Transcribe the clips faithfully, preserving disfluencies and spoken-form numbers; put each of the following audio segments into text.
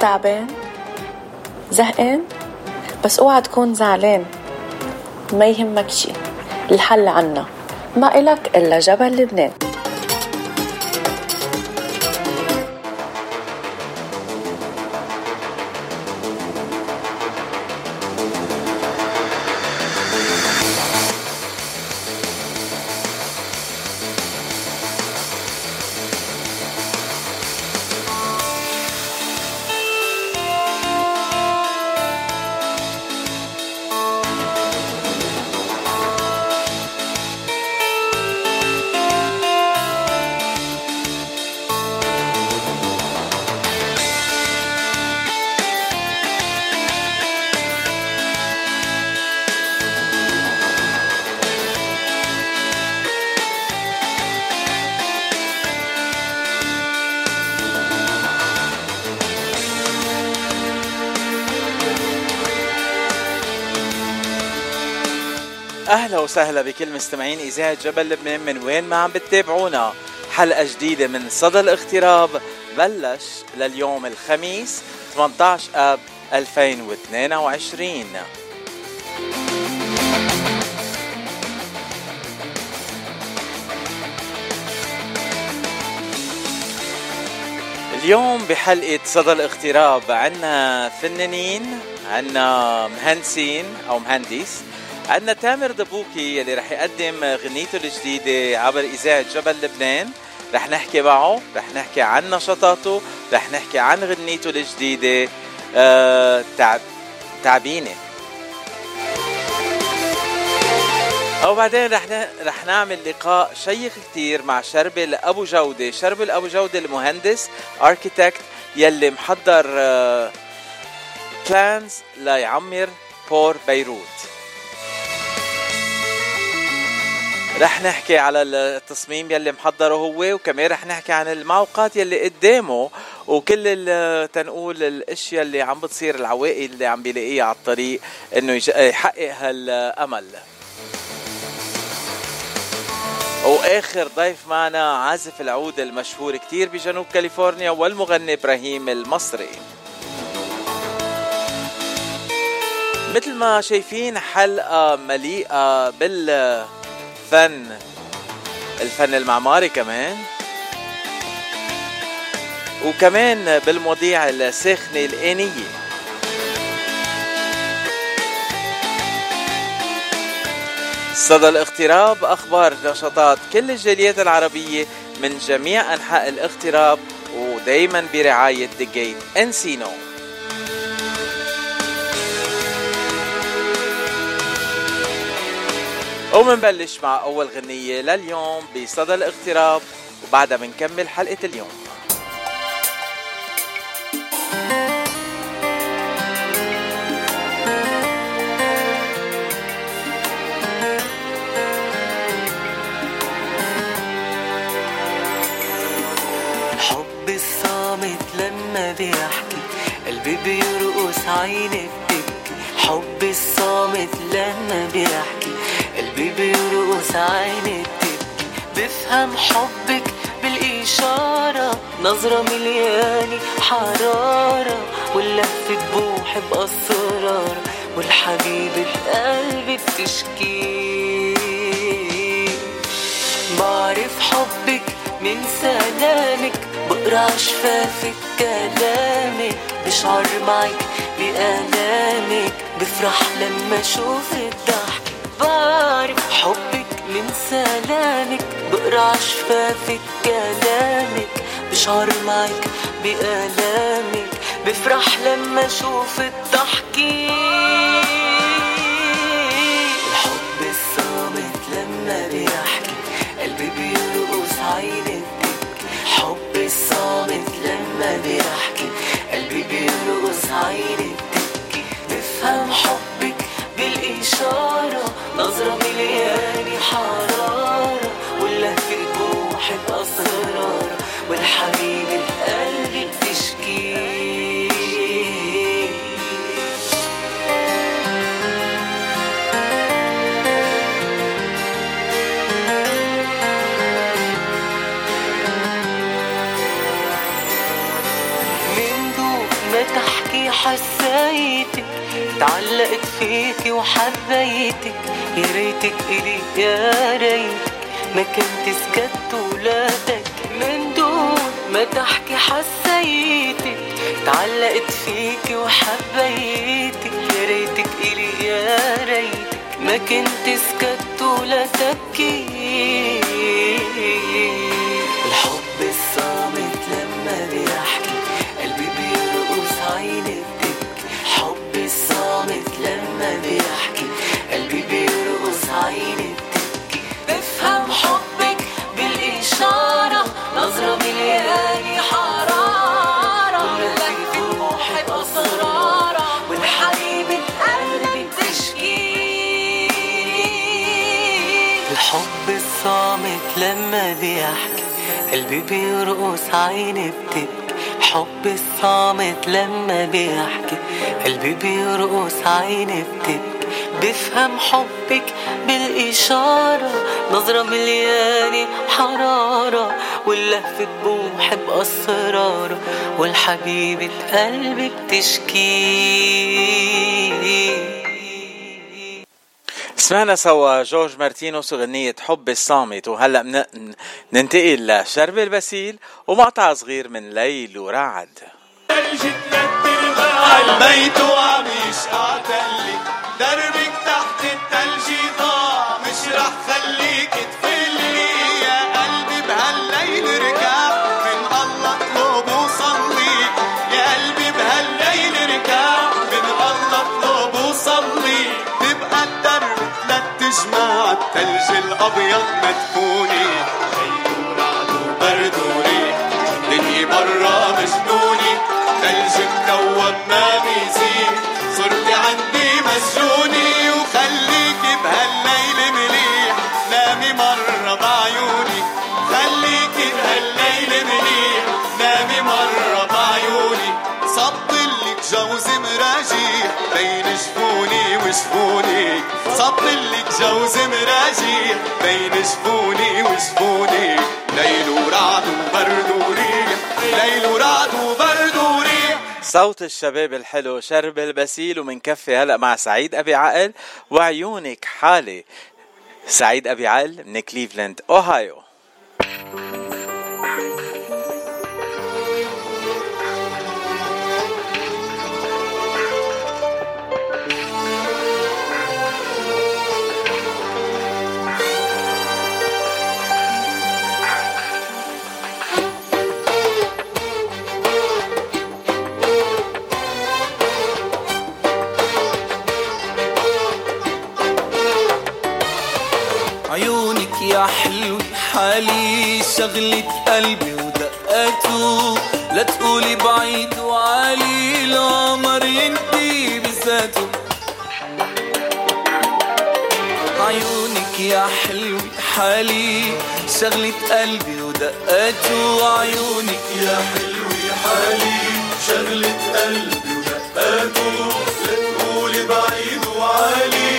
تعبان زهقان، بس اوعى تكون زعلان، ما يهمك شي، الحل عنا، ما إلك إلا جبل لبنان. أهلا وسهلا بكل مستمعين إذاعة جبل لبنان من وين ما عم بتتابعونا. حلقة جديدة من صدى الاغتراب بلش لليوم الخميس ثمانية عشر آب ألفين واثنين وعشرين. اليوم بحلقة صدى الاغتراب عنا فنانين، عنا مهندسين أو مهندس، عندنا تامر دبوكي يلي رح يقدم غنيته الجديدة عبر إذاعة جبل لبنان. رح نحكي معه، رح نحكي عن نشاطاته، رح نحكي عن غنيته الجديدة آه تعب تعبيني. أو بعدين رح, ن... رح نعمل لقاء شيق كتير مع شربل أبو جودة. شربل أبو جودة المهندس أركيتكت يلي محضر آه... بلانز ليعمر بور بيروت. رح نحكي على التصميم يلي محضره هو، وكمان رح نحكي عن الموقعات يلي قدامه وكل تنقول الاشياء اللي عم بتصير، العوائق اللي عم بيلاقيها على الطريق انه يحقق هالامل. واخر ضيف معنا عازف العود المشهور كتير بجنوب كاليفورنيا والمغني إبراهيم المصري. مثل ما شايفين حلقة مليئة بال فن، الفن المعماري كمان، وكمان بالمواضيع الساخنة الآنية. صدى الاغتراب، أخبار نشاطات كل الجاليات العربية من جميع أنحاء الاغتراب، ودايما برعاية The Gate Encino. ومنبلش مع أول غنية لليوم بصدى الاغتراب، وبعدها منكمل حلقة اليوم. حب الصامت لما بيحكي قلبي بيرقص عيني بتبكي. حب الصامت لما بيحكي قلبي بيرقص عيني بتبكي. بفهم حبك بالإشارة، نظرة مليانة حرارة، واللفة بوح بأسرار، والحبيبة بقلبي بتشكي. بعرف حبك من سلامك، بقرا شفافك كلامك، بشعر معك بآلامك، بفرح لما أشوف الضحك. بعرف حبك من سلامك، بقرا شفافك كلامك، بشعر معك بآلامك، بفرح لما أشوف الضحكي. الحب الصامت لما بيحكي قلبي بيرقص عيني بتبكي. حب الصامت لما بيحكي قلبي بيرقص عيني بتبكي. بفهم حبك بالإشارة، نظرة مليانة حرارة، واللهفة بوح بأسرار، والحبيبة بقلبي بتشكي. بقيت احكي حسايتك، اتعلقت فيكي وحبيتك، يا ريتك الي يا ريتك ما كنت سكت ولادك، من دون ما تحكي حسايتك، اتعلقت فيكي وحبيتك، يا ريتك الي يا ريتك ما كنت سكت ولا تبكي. الحب الصامت لما بيحكي قلبي بيرقص عيني بتبكي، الحب الصامت لما بيحكي قلبي بيرقص عيني بتبكي، بفهم حبك بالإشارة نظرة مليانة حرارة، قولك طموحي بأسرارة والحبيبة قلبي بتشكي. الحب الصامت لما بيحكي قلبي بيرقص عيني بتبكي، الحب الصامت لما بيحكي قلبي بيرقص عيني بتبكي، بفهم حبك بالإشارة نظرة مليانة حرارة، واللهفة بوحي بأسرارة والحبيبة قلبي بتشكي. سمعنا سوا جورج مارتينو وغنية حب الصامت، وهلأ ننتقل لشربل بسيل ومقطع صغير من ليل ورعد. تلجي تلات ارباع البيت وعم يشقع تلك، دربك تحت التلج ضاع مش رح خليك تفلي، يا قلبي بهالليل رجع من الله اطلب وصلي، يا قلبي بهالليل رجع من الله اطلب وصلي، تبقى الدرب تجمع الثلج الابيض مدفوني، ليل ورعد وبرد وريح الدنيا برا مجنوني، ثلج مكون ما بيزيد صرت عندي مسجوني، وخليكي بهالليل مليح نامي مره بعيوني، خليكي بهالليل مليح نامي مره بعيوني، صبلك جوز مراجيح بين جفوني وجفوني، صبلك جوز مراجيح بين جفوني وجفوني، ليل ورعد وبرد وريح ليل ورعد وبرد وريح. صوت الشباب الحلو شربل بسيل، ومنكفي هلأ مع سعيد أبي عقل وعيونك حالي. سعيد أبي عقل من كليفلاند أوهايو. يا حلوة حالي شغلة قلبي ودقاته، لا تقولي بعيد وعالي القمر ينتهي بذاته، عيونك يا حلوة حالي شغلة قلبي ودقاته، عيونك يا حلوة حالي شغلة قلبي ودقاته، لا تقولي بعيد وعالي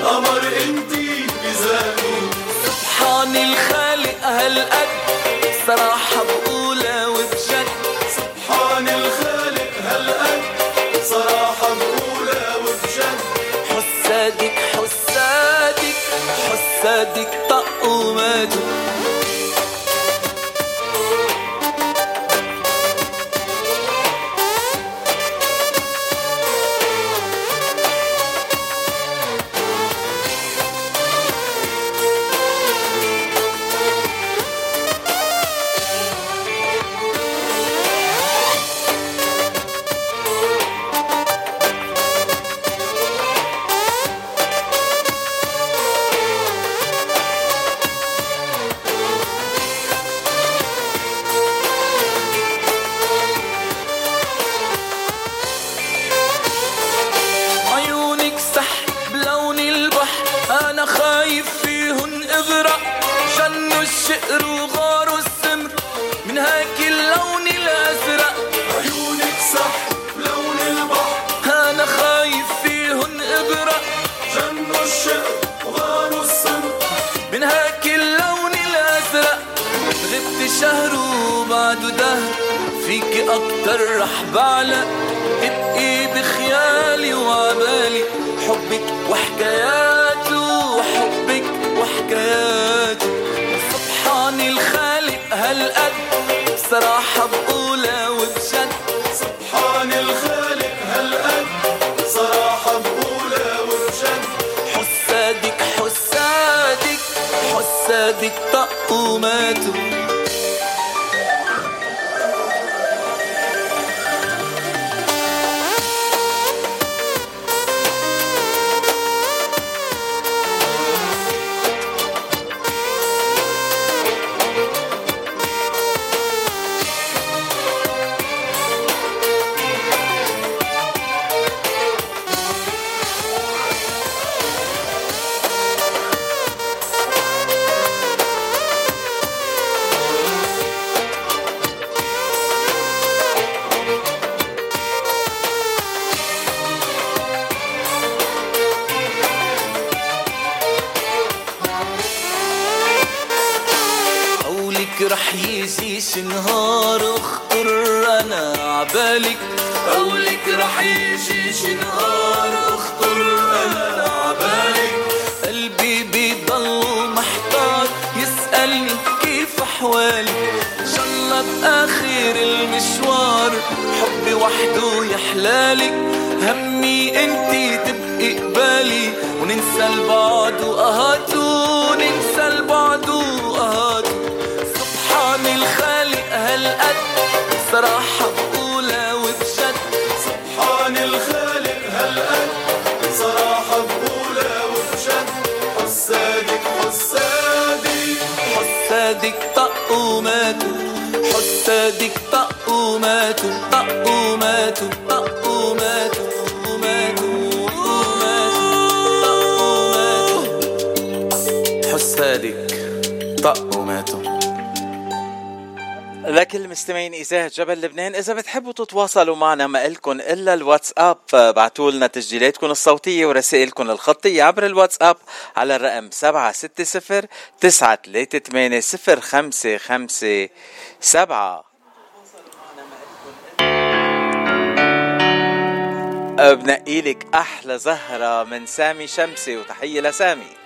القمر ينتهي بذاته، سبحان الخالق هالقد صراحة بقولها وبجد، سبحان الخالق هالقد صراحة بقولها وبجد، حسادك حسادك حسادك طق وماتوا، شهر وبعده دهر فيك أكتر رح بعلق، تبقي بخيالي وعبالي، حبك وحكاياتي وحبك وحكاياتي، سبحان الخالق هالقد بصراحة بقولها وبجد، سبحان الخالق هالقد بصراحة بقولها وبجد، حسادك حسادك حسادك طق وماتوا. نهار اخطر انا عبالك، قولك رح يجيش نهار اخطر انا عبالك، قلبي بيضل محتار يسألني كيف احوالي، ان شاء الله باخر المشوار حبي وحده يحلالك، همي انتي تبقي قبالي وننسى البعد وقهاته، ننسى البعد وقهاته، سبحان الخالق هالقد بصراحة بقولها وبجد، سبحان الخالق هالقد بصراحة بقولها وبجد، حسادك حسادك حسادك طق وماتوا، حسادك طق وماتوا طق وماتوا طق وماتوا وماتوا وماتوا وماتوا، حسادك طق وماتوا. لكل مستمعين إذاعة جبل لبنان، إذا بتحبوا تتواصلوا معنا ما إلكن إلا الواتساب، بعتوا لنا تسجيلاتكم الصوتية ورسائلكم الخطية عبر الواتساب على الرقم سبعة ستة صفر تسعة ثلاثة ثمانية صفر خمسة خمسة سبعة. بنقيلك أحلى زهرة من سامي شمسي، وتحية لسامي.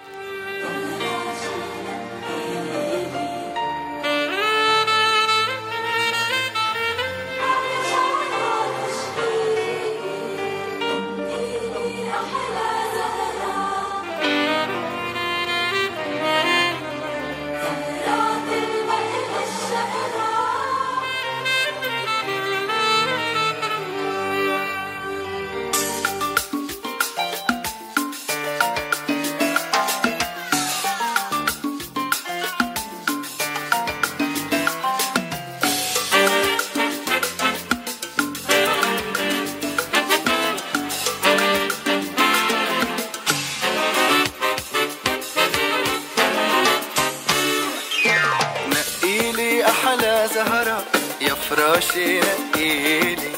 فراشي نقيلي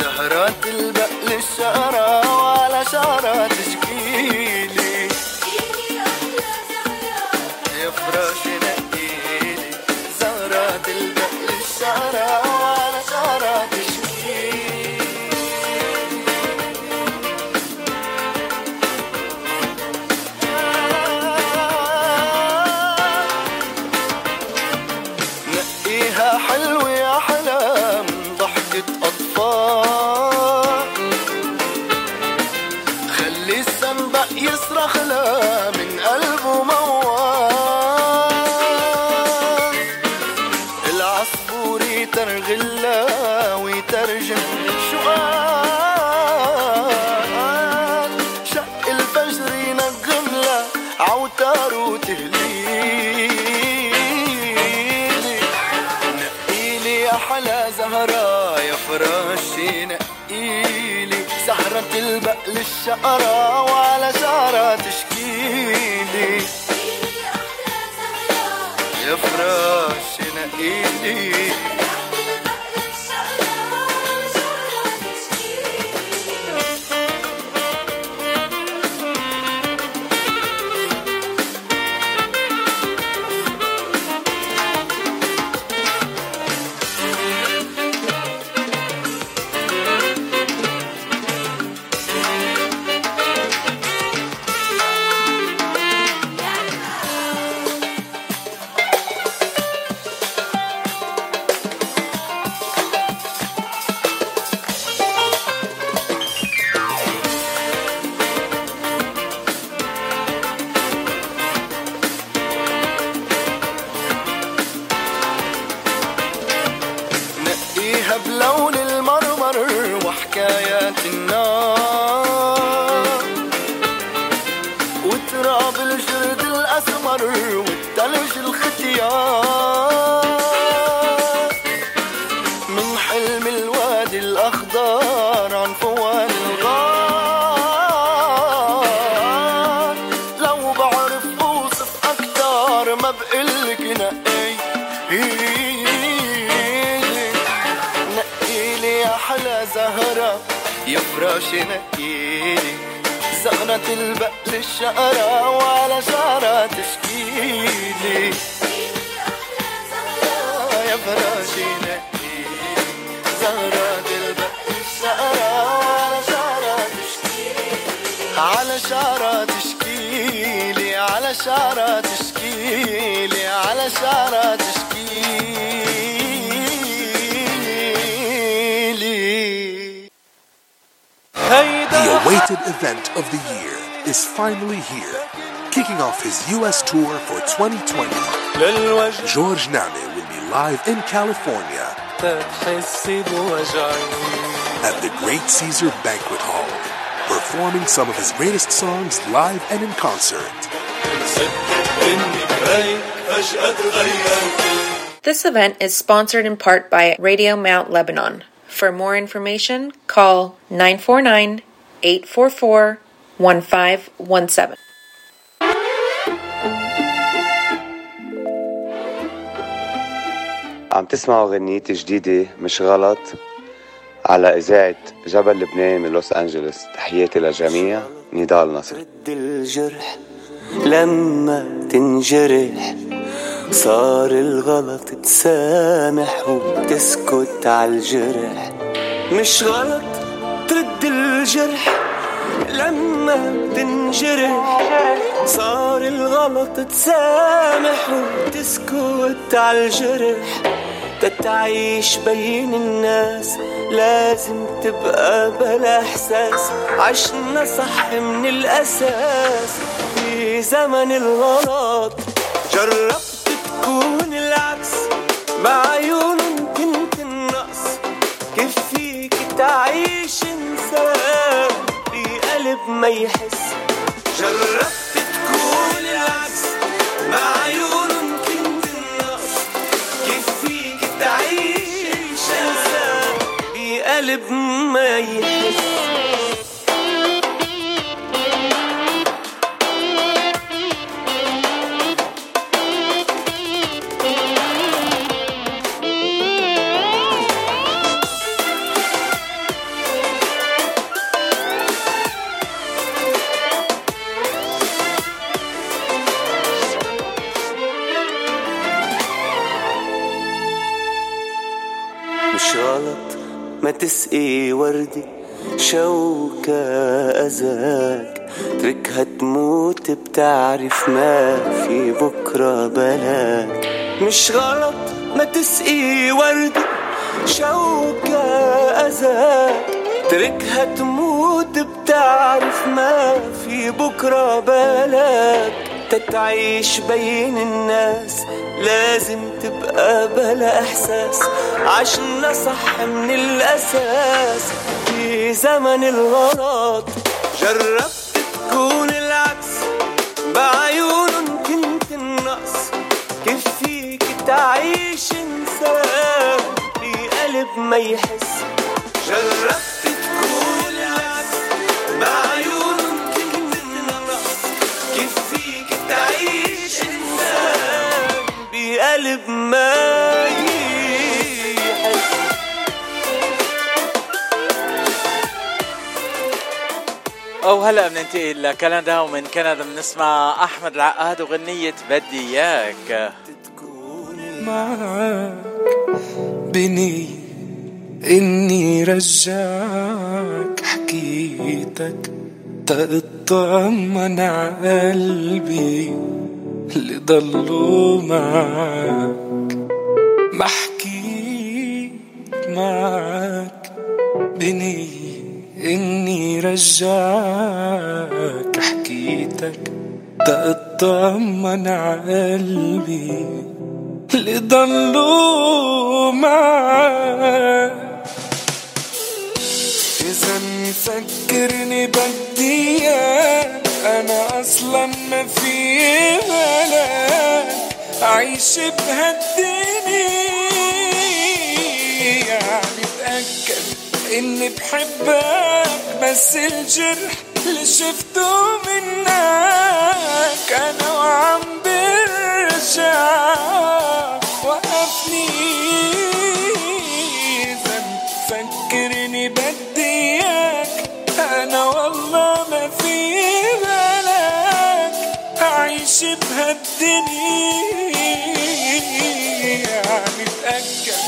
زهرات البقل الشقرة وعلى شعرها تشكيلي، نقيلي أحلى زهرة يا فراشي نقيلي زهرات البقل الشقرة وعلى شعرها تشكيلي، نقيها حلوة يا حلوة أطفال، خلي السنبق يصرخ لها من قلبه موال، العصفور يترغل لها ويترجم شقال، شق الفجر ينغم لها عوتار وتهليلي، نقيلي أحلى زهرة فراشي نقيلي زهرة البقل الشقرة وعلى شعرها تشكيلي، نقيلي أحلى زهرة يا فراشي نقيلي زهرة البقل الشقرة وعلى شعرها تشكيلي. حول المرمر وحكايات النار وتراب الجرد الأسمر والثلج الختيار من حلم الوادي الأخضر عن فوان الغار. لو بعرف أوصف أكتر ما بقلك نقي نقيلي يا حلا زهرة يا فراش نقيلي زغرة البقل الشقرة وعلى شعرة تشكيلي يا فراش نقيلي زغرة البقل الشقرة وعلى شعرة تشكيلي على شعرة تشكيلي على شعرة تشكيلي على شعرة تشكيلي. The awaited event of the year is finally here, kicking off his U S tour for twenty twenty. George Nami will be live in California at the Great Caesar Banquet Hall, performing some of his greatest songs live and in concert. This event is sponsored in part by Radio Mount Lebanon. For more information, call nine four nine, eight four four, one five one seven. عم تسمعوا غنيتي جديدة مش غلط على إذاعة جبل لبنان من لوس أنجلوس. تحياتي للجميع. نضال ناصر. رد الجرح لما تنجرح صار الغلط تسامح وتسكت عالجرح. مش غلط ترد الجرح لما تنجرح صار الغلط تسامح وتسكت عالجرح. تتعيش بين الناس لازم تبقى بلا إحساس. عشنا صح من الأساس في زمن الغلط. جربت تكون العكس بعيون كنت النقص. كيف فيك تعيش إنسان بقلب ما يحس؟ جربت تكون العكس بعيون قلب ما يحس. مش غلط ما تسقي وردي شوكة أذاك. تركها تموت بتعرف ما في بكرة بلاك. مش غلط ما تسقي وردي شوكة أذاك. تركها تموت بتعرف ما في بكرة بلاك. تتعيش بين الناس لازم تبقى بلا إحساس. عشنا صح من الأساس في زمن الغلط. جربت تكون العكس بعيون كنت النقص. كيف فيك تعيش إنسان بقلب ما يحس؟ جربت تكون العكس بعيون كنت النقص. كيف فيك تعيش إنسان بقلب ما يحس؟ أو هلأ بننتقل لكندا، ومن كندا بنسمع أحمد العقاد وغنية بدي إياك. تكون معاك بني إني رجعك حكيتك تطمن عقلبي اللي ضلوا معاك. ما حكيت معاك بني إني رجعك حكيتك تطمن عقلبي اللي ضلوا معاك. إذن فكرني بديها أنا أصلا ما في ملل أعيش بهالدنيا يعني أتأكد إني بحبك بس الجرح اللي شفته منك أنا وعم برجع وقفني إذن فكرني بديك أنا والله ما في بالك أعيش بهالدنيا يعني أتأكد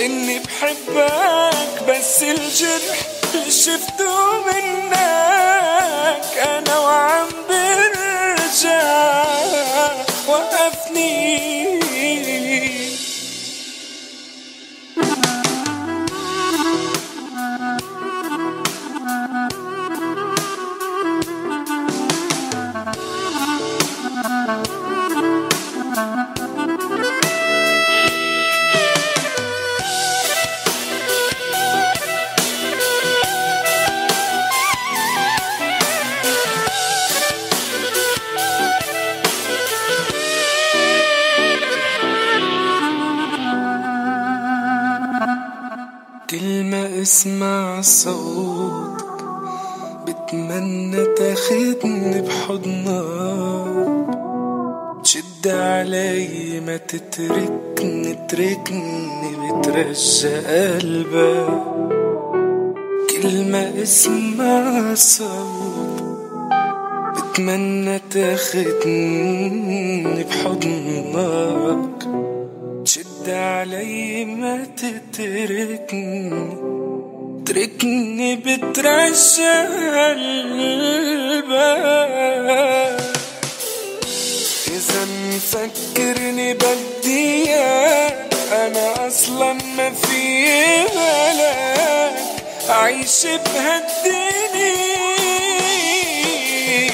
إني بحبك بس الجرح اللي شفته منك أنا وعم برجع وقفني اسمع صوتك بتمنى تاخدني بحضنك تشد علي ما تتركني تركني بترجى قلبك كل ما اسمع صوتك بتمنى تاخدني بحضنك تشد علي ما تتركني تركني بترجى قلبك إذن فكرني بديك أنا أصلا ما في بالك أعيش بهالدنيا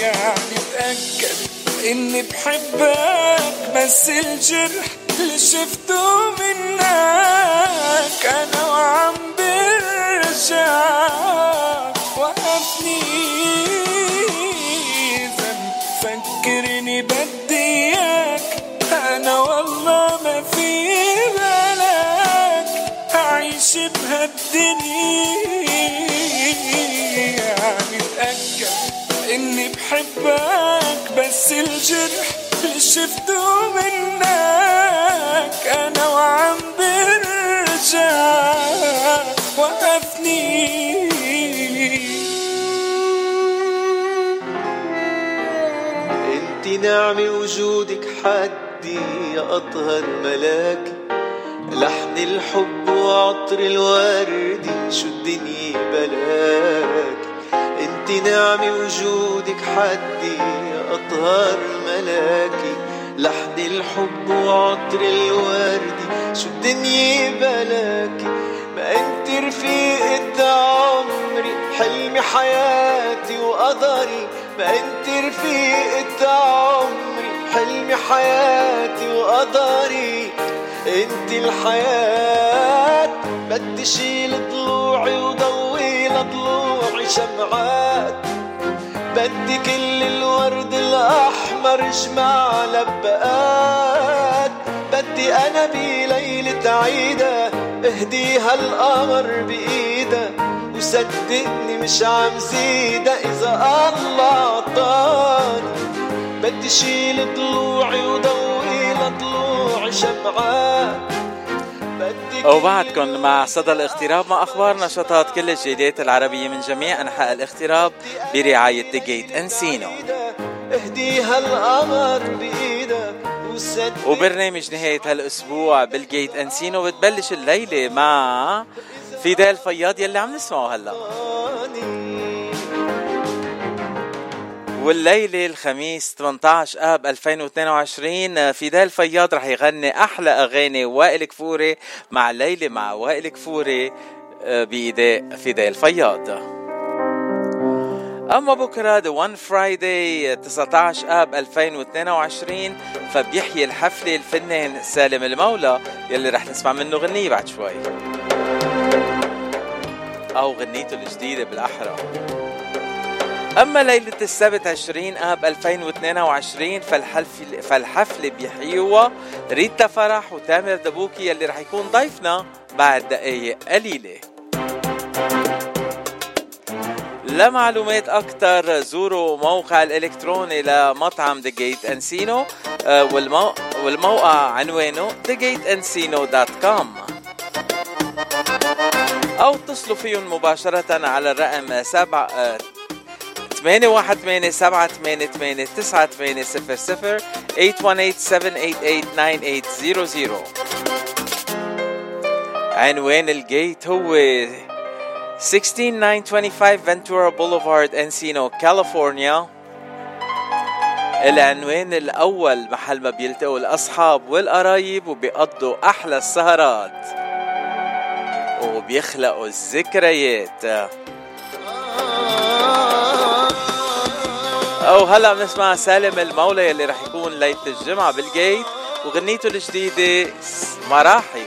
يعني أتأكد إني بحبك بس الجرح اللي شفته منك أنا وعم وقفني إذن فكرني بديك أنا والله ما في بالك أعيش بهالدنيا يعني أتأكد إني بحبك بس الجرح اللي شفته منك أنا وعم برجع وقفني انت نعمة وجودك حدي يا أطهر ملاك لحن الحب وعطر الورد شو الدنيا بلاك انت نعمة وجودك حدي يا أطهر ملاكي لحن الحب وعطر الورد شو الدنيا بلاكي ما انت رفيقة عمري حلمي حياتي وقدري ما انت رفيقة عمري حلمي حياتي وقدري انت الحياة بدي شيل طلوعي وضوي لطلوعي شمعات بدي كل الورد الأحمر جمع لبقات بدي أنا بليلة عيدة اهديها القمر بايده وصدقني مش عم زيده اذا الله عطاني بدي شيل ضلوعي وضوئي لضلوعي شمعات بدي وبعدكن مع صدى الاغتراب مع اخبار نشاطات كل الجاليات العربيه من جميع انحاء الاغتراب برعايه The Gate Encino اهديها القمر بايده وبرنامج نهاية هالأسبوع بالجيت أنسينو بتبلش الليلة مع فيدال فياض يلي عم نسمعه هلا. والليلة الخميس ثمانية عشر آب ألفين واثنين وعشرين فيدال فياض رح يغني أحلى أغاني وائل كفوري مع ليلة مع وائل كفوري بإيداء فيدال فياض. أما بكرة The One Friday تسعة عشر آب ألفين واثنين وعشرين فبيحيي الحفلة الفنان سالم المولى يلي رح نسمع منه غنية بعد شوي. أو غنيته الجديدة بالأحرى. أما ليلة السبت عشرين آب ألفين واثنين وعشرين فالحفل فالحفل بيحيوها ريتا فرح وتامر دبوكي اللي رح يكون ضيفنا بعد دقايق قليلة. لمعلومات أكتر زوروا موقع الإلكتروني لمطعم The Gate Encino والمو... والموقع عنوانه ذا غيت إنسينو دوت كوم أو اتصلوا فيهم مباشرة على الرقم سبعة ثمانية واحد ثمانية سبعة ثمانية ثمانية تسعة ثمانية صفر صفر ثمانية واحد ثمانية سبعة ثمانية ثمانية تسعة ثمانية صفر صفر. عنوان الجيت هو ستة عشر ألف وتسعمية وخمسة وعشرين Ventura Boulevard Encino كاليفورنيا. العنوان الأول محل ما بيلتقوا الأصحاب والقرايب وبيقضوا أحلى السهرات وبيخلقوا الذكريات. أو هلأ بنسمع سالم المولى اللي رح يكون ليلة الجمعة بالجيت وغنيته الجديدة مراحب.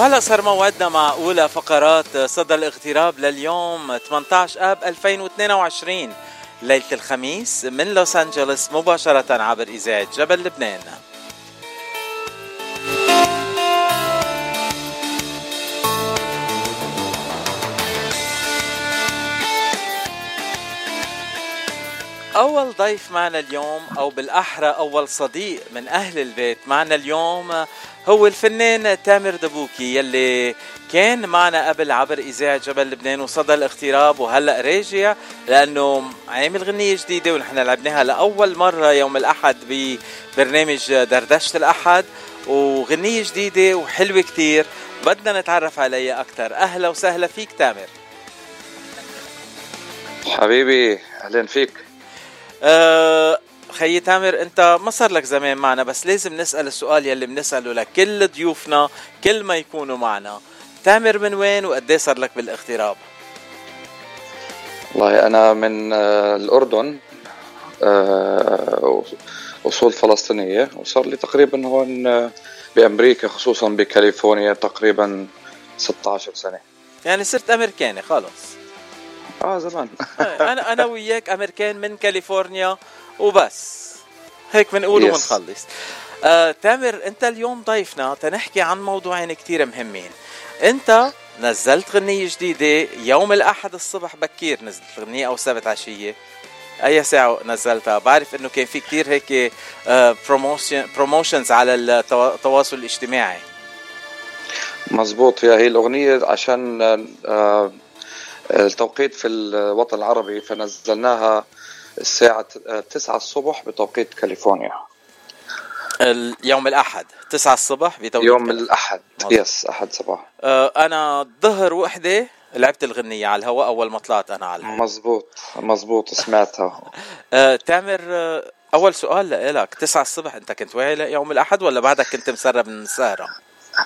وهلا صار موعدنا مع اولى فقرات صدى الاغتراب لليوم ثمانية عشر آب ألفين واثنين وعشرين ليله الخميس من لوس انجلوس مباشره عبر اذاعه جبل لبنان. أول ضيف معنا اليوم أو بالأحرى أول صديق من أهل البيت معنا اليوم هو الفنان تامر دبوكي يلي كان معنا قبل عبر إذاعة جبل لبنان وصدى الاغتراب، وهلأ راجع لأنه عامل غنية جديدة ونحن لعبناها لأول مرة يوم الأحد ببرنامج دردشة الأحد، وغنية جديدة وحلوة كتير بدنا نتعرف عليها أكتر. أهلا وسهلا فيك تامر. حبيبي أهلا فيك. أه خيي تامر، انت ما صار لك زمان معنا بس لازم نسأل السؤال يلي بنسأله لكل ضيوفنا كل ما يكونوا معنا. تامر من وين وقديه صار لك بالاغتراب؟ والله انا من آه الاردن، آه اصول فلسطينيه، وصار لي تقريبا هون بامريكا خصوصا بكاليفورنيا تقريبا ستة عشر سنة، يعني صرت امريكاني خلص. اه زمان انا انا وياك امريكان من كاليفورنيا وبس هيك بنقول ونخلص. آه، تامر انت اليوم ضيفنا تنحكي عن موضوعين كتير مهمين. انت نزلت غنية جديدة يوم الاحد الصبح بكير، نزلت غنية او سبت عشية، اي ساعة نزلتها؟ بعرف انه كان في كتير هيك آه، بروموشن بروموشنز على التواصل الاجتماعي. مزبوط، هي الاغنية عشان آه التوقيت في الوطن العربي فنزلناها الساعة تسعة الصبح بتوقيت كاليفورنيا يوم الأحد. تسعة الصبح بتوقيت يوم كاليفورنيا. الأحد مضبط. يس أحد صباح. أه أنا ظهر وحدة لعبت الغنية على الهواء أول ما طلعت أنا على الهواء. مزبوط مزبوط سمعتها. أه تامر أول سؤال لك، تسعة الصبح أنت كنت واعي يوم الأحد ولا بعدك كنت مسرب من السهرة؟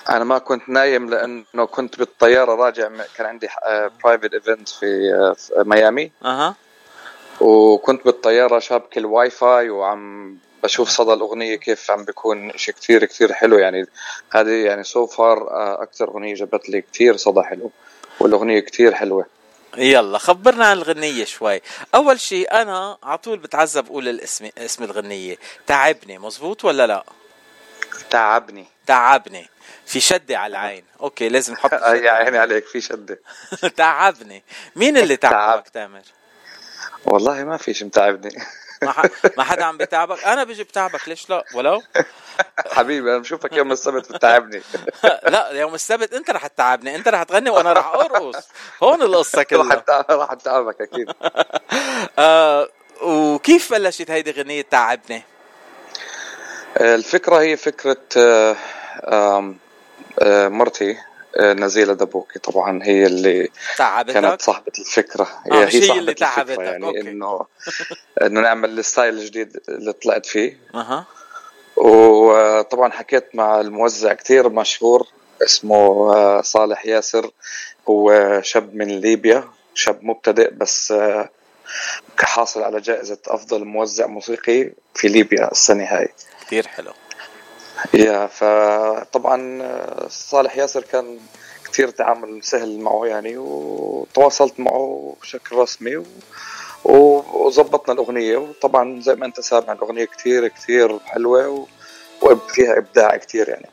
أنا ما كنت نايم لأنه كنت بالطيارة راجع، كان عندي برايفت إيفنت في ميامي أه. وكنت بالطيارة شابك الواي فاي وعم بشوف صدى الأغنية كيف عم بيكون شيء كتير كتير حلو. يعني هذه يعني سو فار أكتر أغنية جبت لي كتير صدى حلو والأغنية كتير حلوة. يلا خبرنا عن الغنية شوي. أول شيء أنا عطول بتعذب أقول الاسم، اسم الغنية تعبني، مزبوط ولا لا؟ تعبني تعبني في شدة على العين. اوكي لازم نحط يا عيني عليك في شدة. تعبني مين اللي تعبك تامر؟ والله ما في شيء متعبني. ما حدا عم بتعبك، انا بيجي بتعبك ليش لا ولو. حبيبي انا بشوفك يوم السبت بتعبني. لا يوم السبت انت رح تتعبني، انت رح تغني وانا رح ارقص، هون القصة كلها. رح تعبك اكيد. آه، وكيف بلشت هيدي غنية تعبني؟ الفكرة هي فكرة مرتي نزيلة دبوكي، طبعا هي اللي تعبتك. كانت صاحبة الفكرة. هي صاحبة اللي تعبتك. يعني أوكي. إنه إنه نعمل الستايل الجديد اللي طلعت فيه. أه. وطبعا حكيت مع الموزع كتير مشهور اسمه صالح ياسر، هو شاب من ليبيا، شاب مبتدئ بس كحاصل على جائزة أفضل موزع موسيقي في ليبيا السنة هاي. كتير حلو. يا فطبعا صالح ياسر كان كتير تعامل سهل معه يعني، وتواصلت معه بشكل رسمي وظبطنا الأغنية. وطبعا زي ما أنت سامع الأغنية كتير كتير حلوة وفيها إبداع كتير يعني.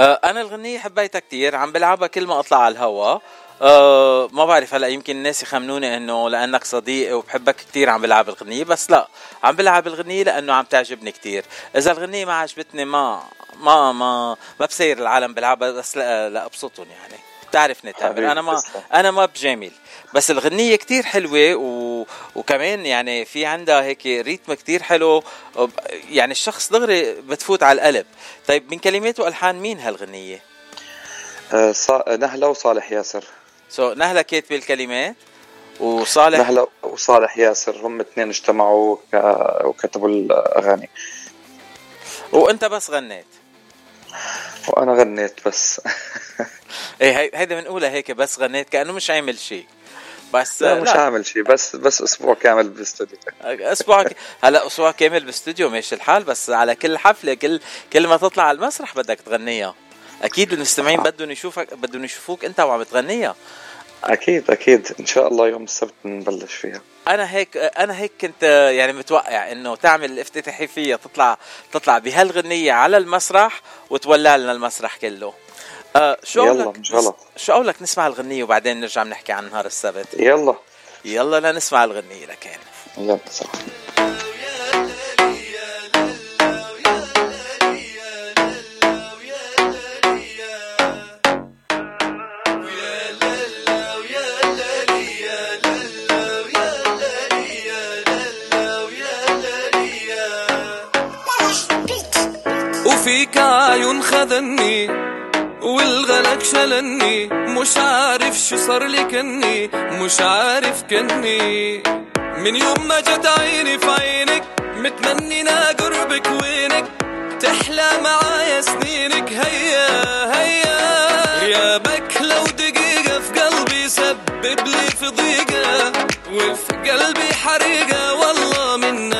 آه أنا الغنية حبيتها كتير، عم بلعبها كل ما أطلع على الهواء. أه ما بعرف هلا يمكن الناس يخمنوني انه لانك صديقي وبحبك كتير عم بلعب الغنية، بس لا عم بلعب الغنية لانه عم تعجبني كتير. اذا الغنية ما عجبتني ما ما ما ما بصير العالم بلعبها بس لا, لا ابسطهم يعني، بتعرفني تامر انا ما تسلم. انا ما بجامل، بس الغنية كتير حلوة و... وكمان يعني في عندها هيك ريتم كتير حلو يعني الشخص دغري بتفوت على القلب. طيب من كلمات والحان مين هالغنية؟ أه صا... نهلة وصالح ياسر. سو so, نهلة كاتبة الكلمات وصالح نهلة وصالح ياسر هم اثنين اجتمعوا وك... وكتبوا الأغاني. وأنت بس غنيت؟ وأنا غنيت بس. إيه هيدا بنقولها هيك بس غنيت كأنه مش عامل شيء بس. لا مش عامل شيء بس بس أسبوع كامل بالاستوديو. أسبوع ك... هلا أسبوع كامل بالاستوديو ماشي الحال، بس على كل حفلة كل كل ما تطلع على المسرح بدك تغنيها. اكيد المستمعين بدهم يشوفك بدهم يشوفوك انت وعم بتغنيها. اكيد اكيد ان شاء الله يوم السبت نبلش فيها. انا هيك انا هيك كنت يعني متوقع انه تعمل الافتتاحيه فيها تطلع تطلع بهالغنيه على المسرح وتولى لنا المسرح كله. أه شو قولك شو قولك نسمع الغنيه وبعدين نرجع نحكي عن نهار السبت؟ يلا يلا لا نسمع الغنيه لكان يلا صح. فيك عيون خذني والغلك شلني مش عارف شو صار لي كني مش عارف كني من يوم ما جت عيني في عينك متمنينا قربك وينك تحلى معايا سنينك هيا هيا غيابك لو دقيقة في قلبي سبب لي في ضيقة وفي قلبي حريقة والله منك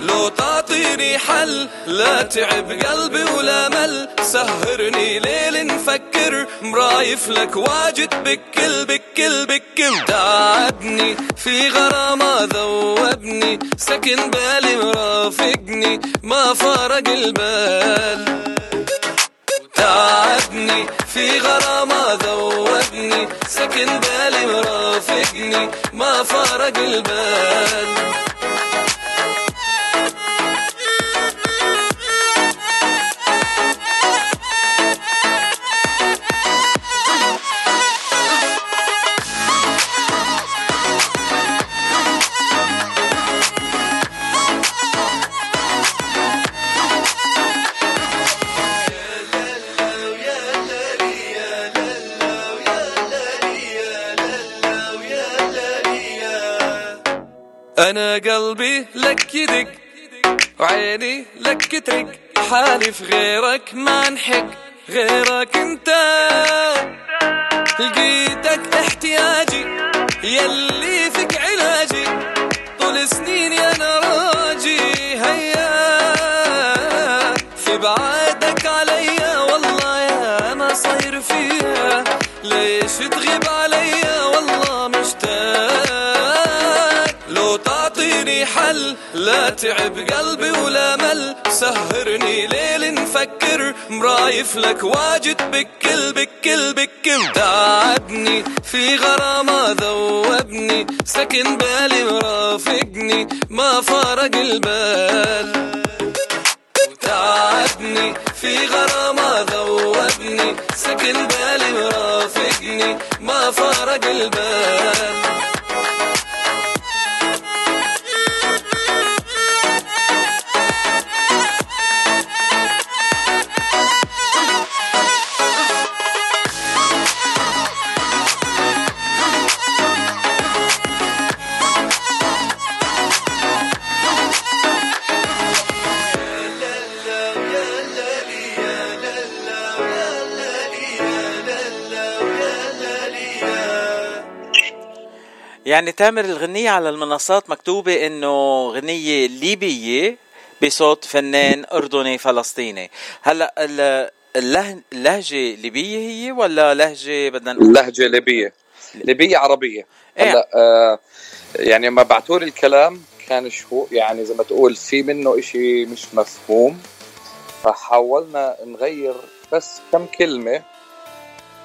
لو تعطيني حل لا تعب قلبي ولا مل سهرني ليل نفكر مرايف لك واجد بكل بكل بكل تعبني في غرامة ذوبني سكن بالي مرافقني ما فارق البال تعبني في غرامة ذوبني سكن بالي مرافقني ما فارق البال أنا قلبي لك يدق وعيني لك ترق حالي في غيرك ما نحق غيرك انت لقيتك احتياجي يلي فيك علاجي طول سنيني أنا راجي هيا في بعادك عليا والله يا أنا صاير فيها ليش تغيب عليا والله مشتاق تعطيني حل لا تعب قلبي ولا مل سهرني ليل نفكر مرايف لك واجد بكل بكل بكل تعبني في غرامة ذوبني سكن بالي مرافقني ما فارق البال تعبني في غرامة ذوبني سكن بالي مرافقني ما فارق البال يعني تامر الغنية على المنصات مكتوبة إنه غنية ليبية بصوت فنان أردني فلسطيني. هلا اللهجة ليبية هي ولا لهجة بدنا نقول؟ لهجة ليبية ليبية عربية. هلا آه يعني ما بعتولي الكلام كان شو يعني زي ما تقول في منه إشي مش مفهوم فحاولنا نغير بس كم كلمة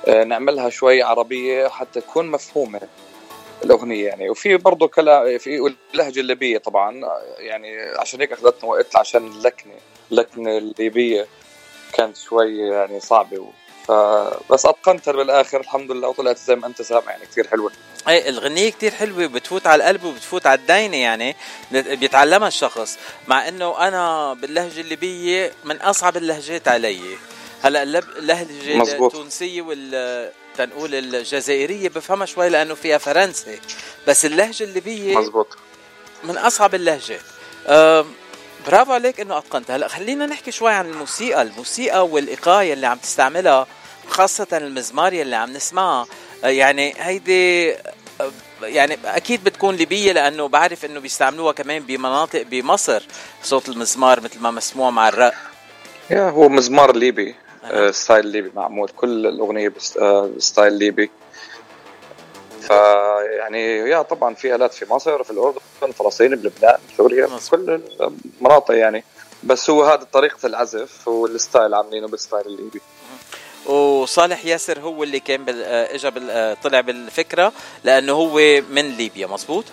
آه نعملها شوي عربية حتى تكون مفهومة الأغنية يعني. وفي برضو كلام في اللهجة الليبية طبعا يعني عشان هيك أخذتنا وقت عشان اللكنة اللكنة الليبية كانت شوي يعني صعبة فبس أتقنتها بالآخر الحمد لله وطلعت زي ما أنت سامع يعني كتير حلوة. أي الغنية كتير حلوة بتفوت على القلب وبتفوت على الدينة يعني بيتعلمها الشخص مع أنه أنا باللهجة الليبية من أصعب اللهجات علي. هلا اللهجة التونسية وال تنقول الجزائرية بفهمها شوي لأنه فيها فرنسي بس اللهجة الليبية مزبوط من أصعب اللهجات. برافو عليك إنه أتقنتها. هلأ خلينا نحكي شوي عن الموسيقى الموسيقى والإيقاع اللي عم تستعملها خاصة المزمارية اللي عم نسمعها يعني هيدي يعني أكيد بتكون ليبية لأنه بعرف إنه بيستعملوها كمان بمناطق بمصر صوت المزمار مثل ما مسموع مع الرق. يا هو مزمار ليبي آه. ستايل ليبي معمول، كل الأغنية بستايل ليبي. فيعني يا طبعا في آلات في مصر، في الأردن، في فلسطين، بلبنان، سوريا، في كل المناطق يعني. بس هو هذا طريقة العزف والستايل عاملينه بالستايل الليبي. وصالح ياسر هو اللي كان بال اجى بال طلع بالفكرة لأنه هو من ليبيا، مزبوط؟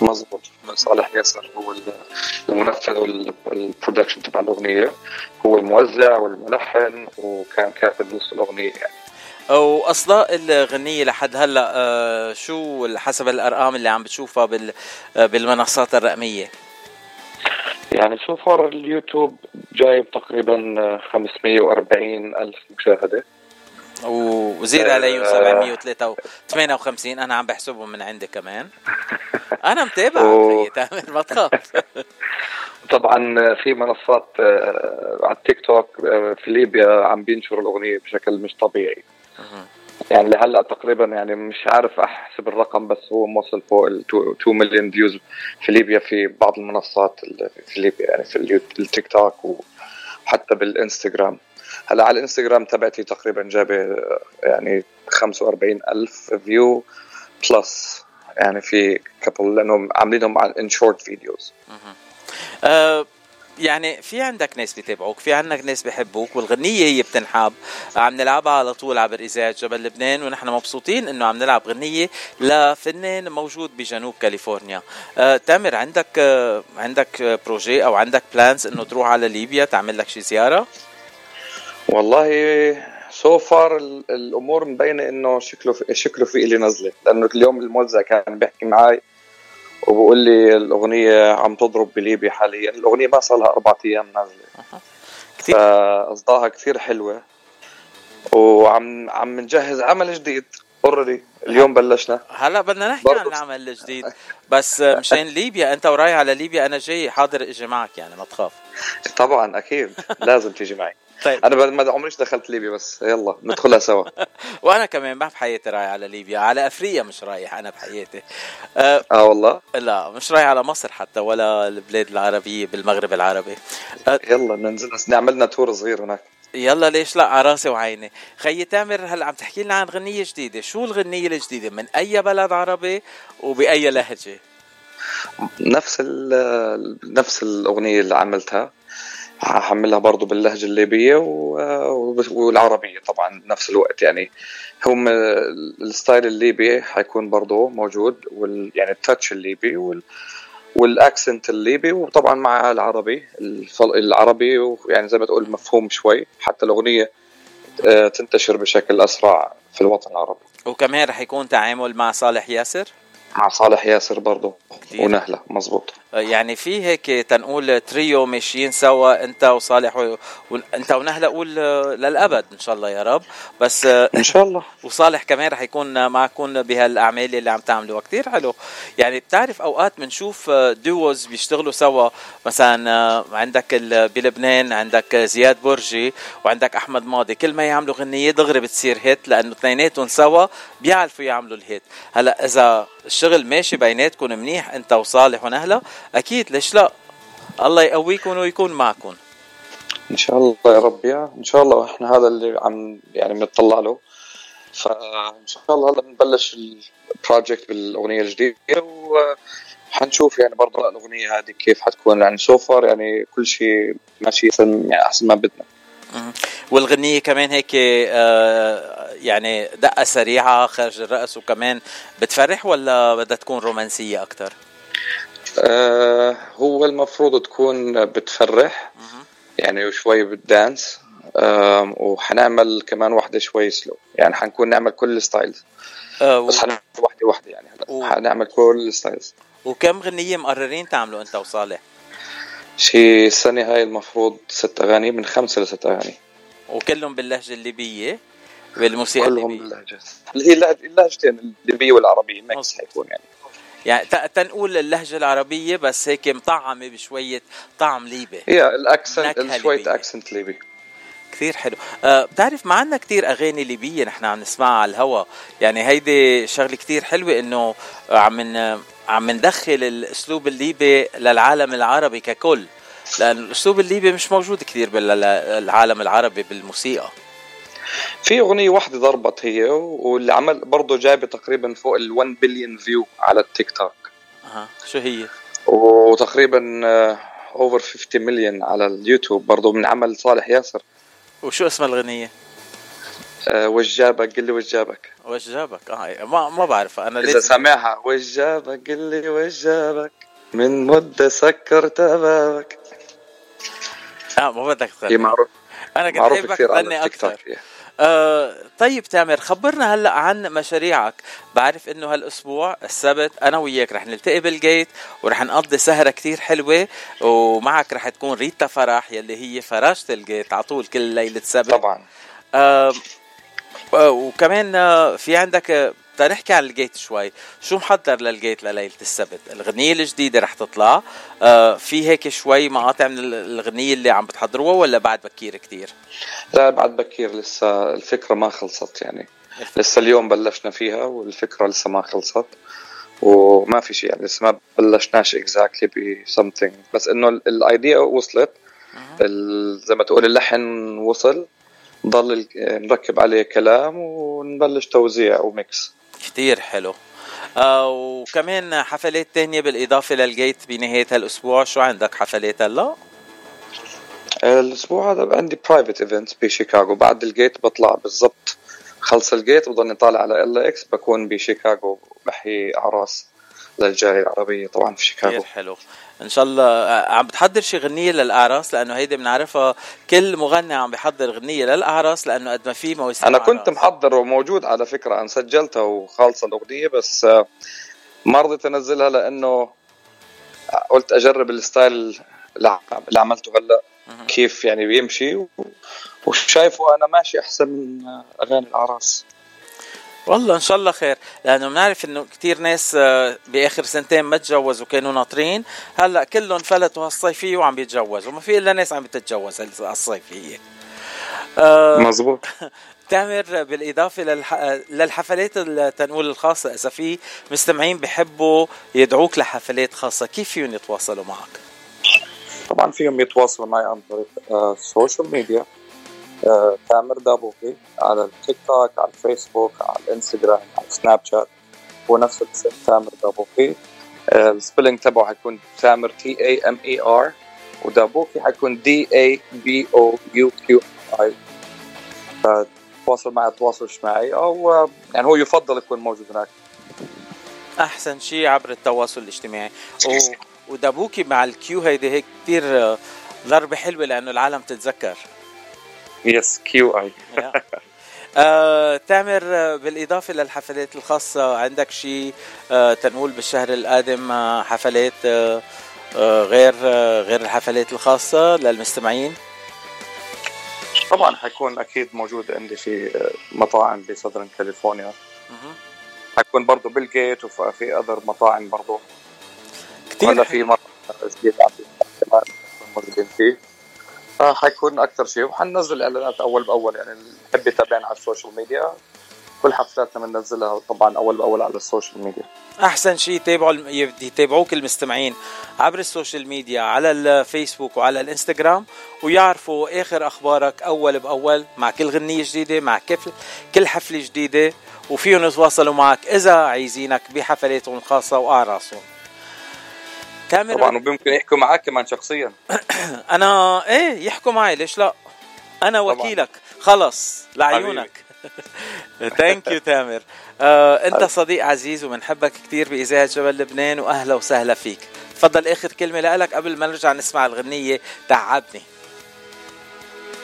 مزبوط، صالح ياسر هو المنفذ والبرودكشن تبع الأغنية، هو الموزع والملحن وكان كاتب نص الأغنية يعني. وأصداء الغنية لحد هلأ شو حسب الأرقام اللي عم بتشوفها بال بالمنصات الرقمية؟ يعني سو فار اليوتيوب جايب تقريبا خمسمية وأربعين ألف مشاهدة، وزير علي سبعمية وثلاثة وخمسين. أنا عم بحسبهم من عندي كمان، أنا متابع تامر ما تخاف. طبعا في منصات على التيك توك في ليبيا عم بينشروا الأغنية بشكل مش طبيعي يعني. لهلا تقريبا يعني مش عارف احسب الرقم، بس هو موصل فوق ال اتنين مليون فيوز في ليبيا في بعض المنصات في ليبيا يعني، في التيك توك وحتى بالانستغرام. هلا على الانستغرام تبعتي تقريبا جابه يعني خمسة وأربعين ألف فيو بلس يعني، في كابل لانهم عاملينهم على ان شورت فيديوز. يعني في عندك ناس بيتابعوك، في عندك ناس بيحبوك، والغنية هي بتنحب. عم نلعبها على طول عبر إذاعة جبل لبنان، ونحن مبسوطين إنه عم نلعب غنية لفنان موجود بجنوب كاليفورنيا. آه، تامر عندك آه، عندك بروجي أو عندك بلانز إنه تروح على ليبيا تعمل لك شي زيارة؟ والله سو فار الأمور مبينة إنه شكله في شكله في إلي نزلة، لأنه اليوم الموزع كان بيحكي معاي وبقول لي الأغنية عم تضرب بليبيا حاليا. الأغنية ما صار لها أربعة أيام نازلة، فأصداها كثير حلوة، وعم عم نجهز عمل جديد أوريدي. اليوم بلشنا، هلا بدنا نحكي عن العمل الجديد بس مشان ليبيا. أنت وراي على ليبيا، أنا جاي حاضر إجي معك يعني، ما تخاف. طبعا أكيد لازم تيجي معي. طيب. أنا ما عمريش دخلت ليبيا، بس يلا ندخلها سوا. وأنا كمان ما بحياتي رايح على ليبيا، على أفريقيا مش رايح أنا بحياتي. آه, آه والله؟ لا مش رايح على مصر حتى ولا البلاد العربية بالمغرب العربي. آه يلا ننزل نعملنا تور صغير هناك. يلا ليش لا، على راسي وعيني. خيي تامر، هلا عم تحكي لنا عن غنية جديدة، شو الغنية الجديدة؟ من أي بلد عربي وبأي لهجة؟ نفس نفس الأغنية اللي عملتها هحملها برضو باللهجة الليبية والعربية طبعا نفس الوقت يعني. هم الستايل الليبي هيكون برضو موجود، وال يعني التاتش الليبي وال والاكسنت الليبي، وطبعا مع العربي العربي يعني زي ما تقول مفهوم شوي، حتى الأغنية تنتشر بشكل أسرع في الوطن العربي. وكمان رح يكون تعامل مع صالح ياسر، مع صالح ياسر برضو كتير. ونهلة، مزبوط. يعني في هيك تنقول تريو ماشيين سوا، انت وصالح و... انت ونهلة، قول للأبد ان شاء الله يا رب. بس ان شاء الله. وصالح كمان رح يكون معكم بهالاعمال اللي عم تعملوها، كتير حلو يعني. بتعرف اوقات بنشوف دوز بيشتغلوا سوا، مثلا عندك بلبنان عندك زياد برجي وعندك احمد ماضي، كل ما يعملوا غنية دغري بتصير هيت، لانه اثنيناتهم سوا بيعرفوا يعملوا الهيت. هلا اذا الشغل ماشي بيناتكم منيح انت وصالح ونهلة، اكيد ليش لا، الله يقويكم ويكون معكم ان شاء الله يا رب. يا ان شاء الله احنا هذا اللي عم يعني بنطلع له، فان شاء الله هلا بنبلش البروجكت بالاغنيه الجديده، وحنشوف يعني برضه الاغنيه هذه كيف حتكون يعني. سوفر يعني كل شيء ماشي يعني احسن ما بدنا. والغنية كمان هيك آه يعني دقة سريعة خارج الرأس، وكمان بتفرح ولا بدها تكون رومانسية أكتر؟ آه هو المفروض تكون بتفرح يعني، وشوي بالدانس آه وحنعمل كمان واحدة شوي سلو يعني، حنكون نعمل كل ستايلز آه و... بس حنعمل واحدة واحدة يعني و... حنعمل كل ستايلز. وكم غنية مقررين تعملوا أنت وصالح؟ شي السنة هاي المفروض ست أغاني، من خمسة لست أغاني، وكلهم باللهجة الليبية بالموسيقى الليبية. كلهم باللهجة اللي هي اللهجتين الليبية والعربية ميكس هيكون يعني. يعني تنقول اللهجة العربية بس هيك مطعمة بشوية طعم ليبي. هي الأكسنت شوية أكسنت ليبي. كثير حلو. أه بتعرف ما عندنا كثير أغاني ليبية نحن عم نسمعها على الهوا يعني، هيدي شغلة كثير حلوة إنه عم عم ندخل الأسلوب الليبي للعالم العربي ككل لأن الأسلوب الليبي مش موجود كثير بالعالم العربي بالموسيقى. في أغنية واحدة ضربت هي والعمل برضو جايبة تقريبا فوق الوان بليون فيو على التيك توك. أه. شو هي؟ وتقريبا أوفر خمسين مليون على اليوتيوب برضو من عمل صالح ياسر. وشو اسم الأغنية؟ أه وجابك قل لي وجابك. وجابك آه ما ما بعرف أنا. إذا سمعها وجابك قل لي وجابك من مدة سكرت بابك. آه ما بدك تغني. معروف. أنا كنت بدك تغني أكثر. آه طيب تامر خبرنا هلأ عن مشاريعك. بعرف إنه هالأسبوع السبت أنا وياك رح نلتقي بالجيت ورح نقضي سهرة كتير حلوة ومعك رح تكون ريتا فرح يلي هي فراشة الجيت عطول كل ليلة سبت. طبعا. آه وكمان في عندك تنحكي عن الجيت شوي. شو محضر للجيت لليلة السبت؟ الغنية الجديدة رح تطلع آه في هيك شوي مقاطع من الغنية اللي عم بتحضروها ولا بعد بكير كتير؟ لا بعد بكير لسه الفكرة ما خلصت يعني لسه اليوم بلشنا فيها والفكرة لسه ما خلصت وما في شيء يعني لسه ما بلشناش exactly ب something بس انه الايديا وصلت زي ما تقول اللحن وصل ضل نركب عليه كلام ونبلش توزيع وميكس. كتير حلو. آه وكمان حفلات تانية بالإضافة للجيت بنهاية هالأسبوع شو عندك حفلات هلا؟ الأسبوع هذا عندي برايفت إيفنتس بشيكاغو بعد الجيت بطلع بالضبط خلص الجيت بضلني طالع على إل إكس بكون بشيكاغو بحي أعراس للجالية العربية طبعا في شيكاغو. حلو ان شاء الله. عم بتحضر شي غنية للأعراس لانه هيدي بنعرفها كل مغني عم بيحضر غنية للأعراس لانه قد ما في مواسم. انا كنت محضر وموجود على فكرة انا سجلتها وخالصة الأغنية بس ما رضيت انزلها لانه قلت اجرب الستايل اللي عملته هلا كيف يعني بيمشي وشايفه انا ماشي احسن من اغاني الأعراس. والله ان شاء الله خير لانه بنعرف انه كتير ناس باخر سنتين ما تجوزوا كانوا ناطرين هلا كلهم فلتوا هالصيفيه وعم بيتجوزوا وما في الا ناس عم بتتجوز هالصيفيه. آه مزبوط. تامر بالاضافه للح... للحفلات التنقول الخاصه اذا في مستمعين بحبوا يدعوك لحفلات خاصه كيف فيهم يتواصلوا معك؟ طبعا فيهم يتواصلوا معي عن طريق السوشيال ميديا آه، تامر دبوكي على التيك توك على الفيسبوك على الانستغرام على سناب شات ونفس الاسم تامر دبوكي. آه، السبيلينج تبعه حيكون تامر تي اي ام اي ار ودبوكي حيكون دي اي بي او يو كيو اي. تواصل معي تواصلش معي او يعني هو يفضل يكون موجود هناك احسن شيء عبر التواصل الاجتماعي. و... ودبوكي مع الكيو هيدي هيك كثير ضربه حلوه لانه العالم تتذكر يس كيو اي. تامر بالاضافه للحفلات الخاصه عندك شيء آه تنقول بالشهر القادم آه حفلات آه غير آه غير الحفلات الخاصه للمستمعين؟ طبعا حيكون اكيد موجود عندي في مطاعم بصدرن كاليفورنيا حيكون برضو بالجيت وفي اذر مطاعم برضو كثير في مره موجودين فيه حيكون أكثر شيء وحننزل إعلانات أول بأول يعني اللي يتابعنا على السوشيال ميديا كل حفلاتنا بننزلها طبعا أول بأول على السوشيال ميديا. أحسن شيء تابعوا يتابعوك المستمعين عبر السوشيال ميديا على الفيسبوك وعلى الإنستغرام ويعرفوا آخر أخبارك أول بأول مع كل غنية جديدة مع كل حفلة جديدة وفيهم يتواصلوا معك إذا عايزينك بحفلاتهم الخاصة وأعراسهم. طبعا وبيمكن يحكوا معك كمان شخصيا. انا ايه يحكوا معي ليش لا انا وكيلك خلص لعيونك. ثانك يو تامر. آه، انت صديق عزيز ومنحبك كتير بإذاعة جبل لبنان واهلا وسهلا فيك. تفضل اخر كلمة لك قبل ما نرجع نسمع الغنية تعبني.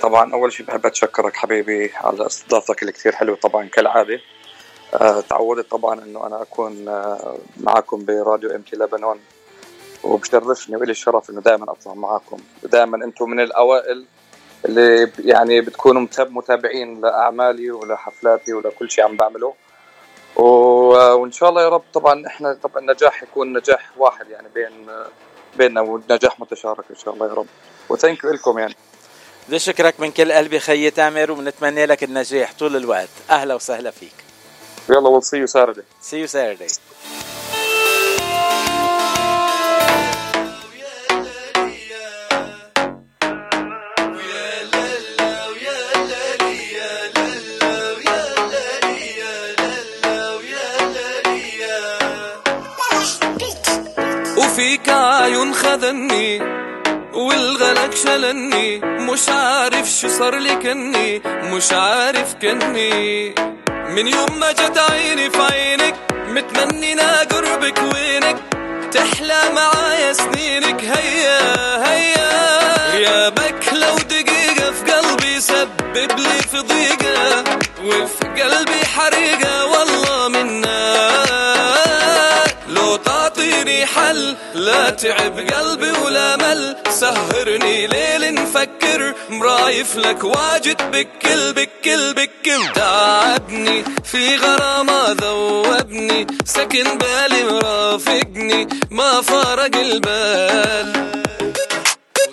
طبعا اول شيء بحب اتشكرك حبيبي على استضافتك اللي كتير حلوة طبعا كالعادة. آه، تعودت طبعا انه انا اكون آه، معكم براديو ام تي لبنان وبشرفني وإلي الشرف إنه دائما أطلع معكم دائما أنتم من الأوائل اللي يعني بتكونوا متاب متابعين لأعمالي ولحفلاتي ولكل شيء عم بعمله وإن شاء الله يا رب. طبعا إحنا طبعا النجاح يكون نجاح واحد يعني بين بيننا ونجاح متشارك إن شاء الله يا رب وتنكو لكم يعني. بدي شكرك من كل قلبي خيي تامر وبنتمنى لك النجاح طول الوقت. أهلا وسهلا فيك. يلا we'll see you Saturday. See you Saturday. فيك عيون خذني والغلق شلني، مش عارف شو صار لي كني، مش عارف كني من يوم ما جت عيني في عينك، متمنينا قربك وينك، تحلى معايا سنينك. هيا هيا غيابك لو دقيقة في قلبي سبب لي في ضيقة، وفي قلبي حريقة والله منك. لو تعطيني حل لا تعب قلبي ولا مل، سهرني ليل نفكر مرايف لك واجد بكل بكل بكل. تعبني في غرامة ذوبني، سكن بالي مرافقني ما فارق البال.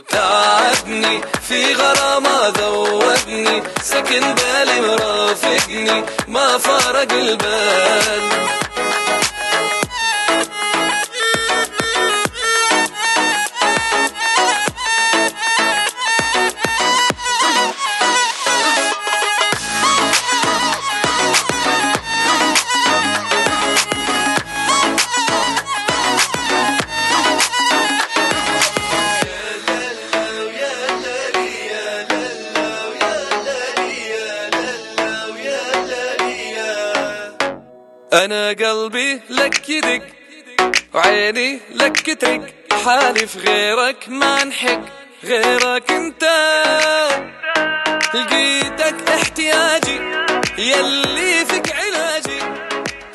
تعبني في غرامة ذوبني، سكن بالي مرافقني ما فارق البال. أنا قلبي لك يدك وعيني لك كترك، حالي في غيرك ما نحك غيرك انت. لقيتك احتياجي يلي فيك علاجي،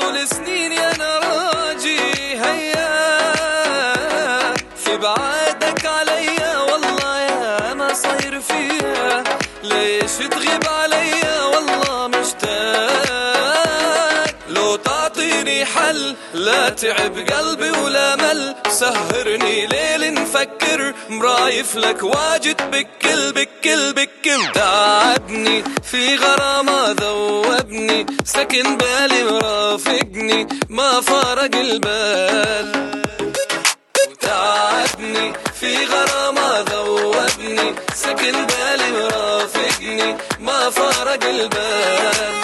طول سنيني أنا راجي. هيا في بعادك عليا والله يا ما صاير فيا، ليش تغيب عليا والله مشتاق. تعطيني حل لا تعب قلبي ولا مل، سهرني ليل نفكر مرايف لك واجد بكل بكل بكل. تعبني في غرامة ذوبني، سكن بالي مرافقني ما فارق البال. تعبني في غرامة ذوبني، سكن بالي مرافقني ما فارق البال.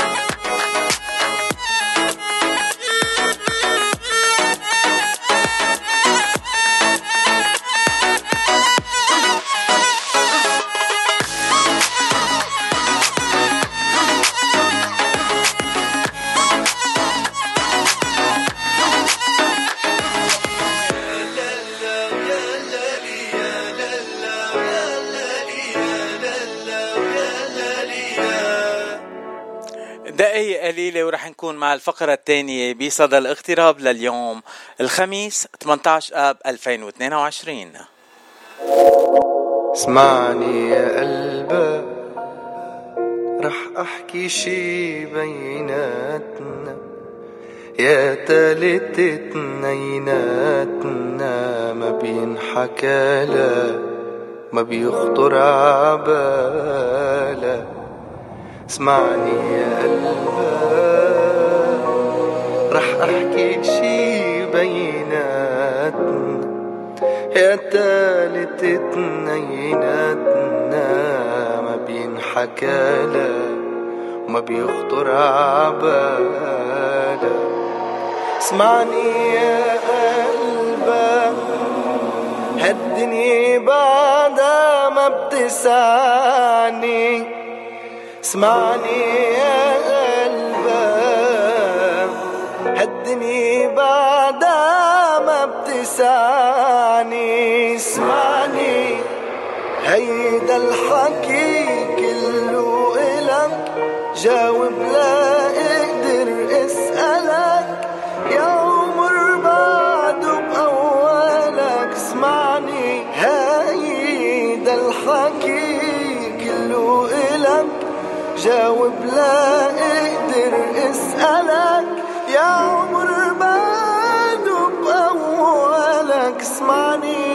دقايق قليلة ورح نكون مع الفقرة الثانية بصدى الاغتراب لليوم الخميس ثمانية عشر آب ألفين واثنين وعشرين. اسمعني يا قلبي رح أحكي شي بيناتنا، يا تالت اتنيناتنا ما بينحكالا ما بيخطر عبالا. اسمعني يا قلبي رح احكي شي بيناتنا، يا تالت اتنيناتنا ما بينحكالا وما بيخطر عبالا. اسمعني يا قلبي هالدنيا بعدها ما بتسعني. اسمعني يا قلبي هالدنيا بعدها ما بتسعني. اسمعني هيدا الحكي كله إلك، جاوب لا اقدر اسألك، يا عمر بعده بأولك. اسمعني هيدا الحكي كله إلك، جاوب لا اقدر اسألك، يا عمر بعده بأولك. اسمعني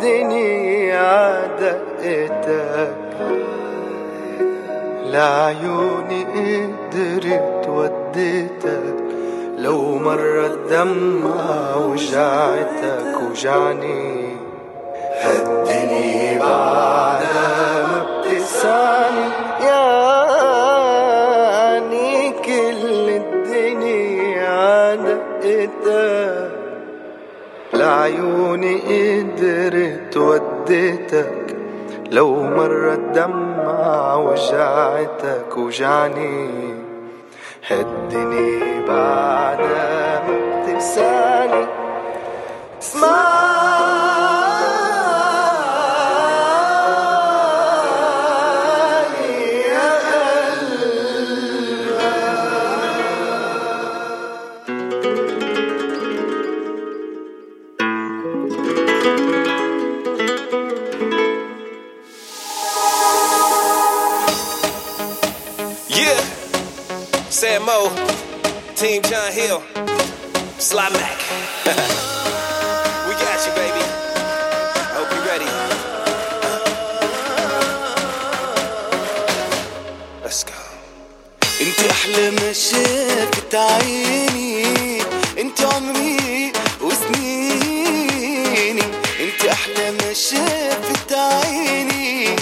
الدنيا دقتك لعيوني قدرت وديتك، لو مرة الدمعة وجعتك وجعني هدني بعدها ما بتسعني، يعني كل الدنيا دقتك لعيوني قدرت وديتك، لو مرة الدمعة وجعتك وجعني هدني بعد ما بتنساني. اسمعني يا قلبي Sam Mo, Team John Hill, Sly Mac. We got you, baby. I hope you're ready. Let's go. انت احلى ما شافت عيني، انت عمري وسنيني، انت احلى ما شافت عيني،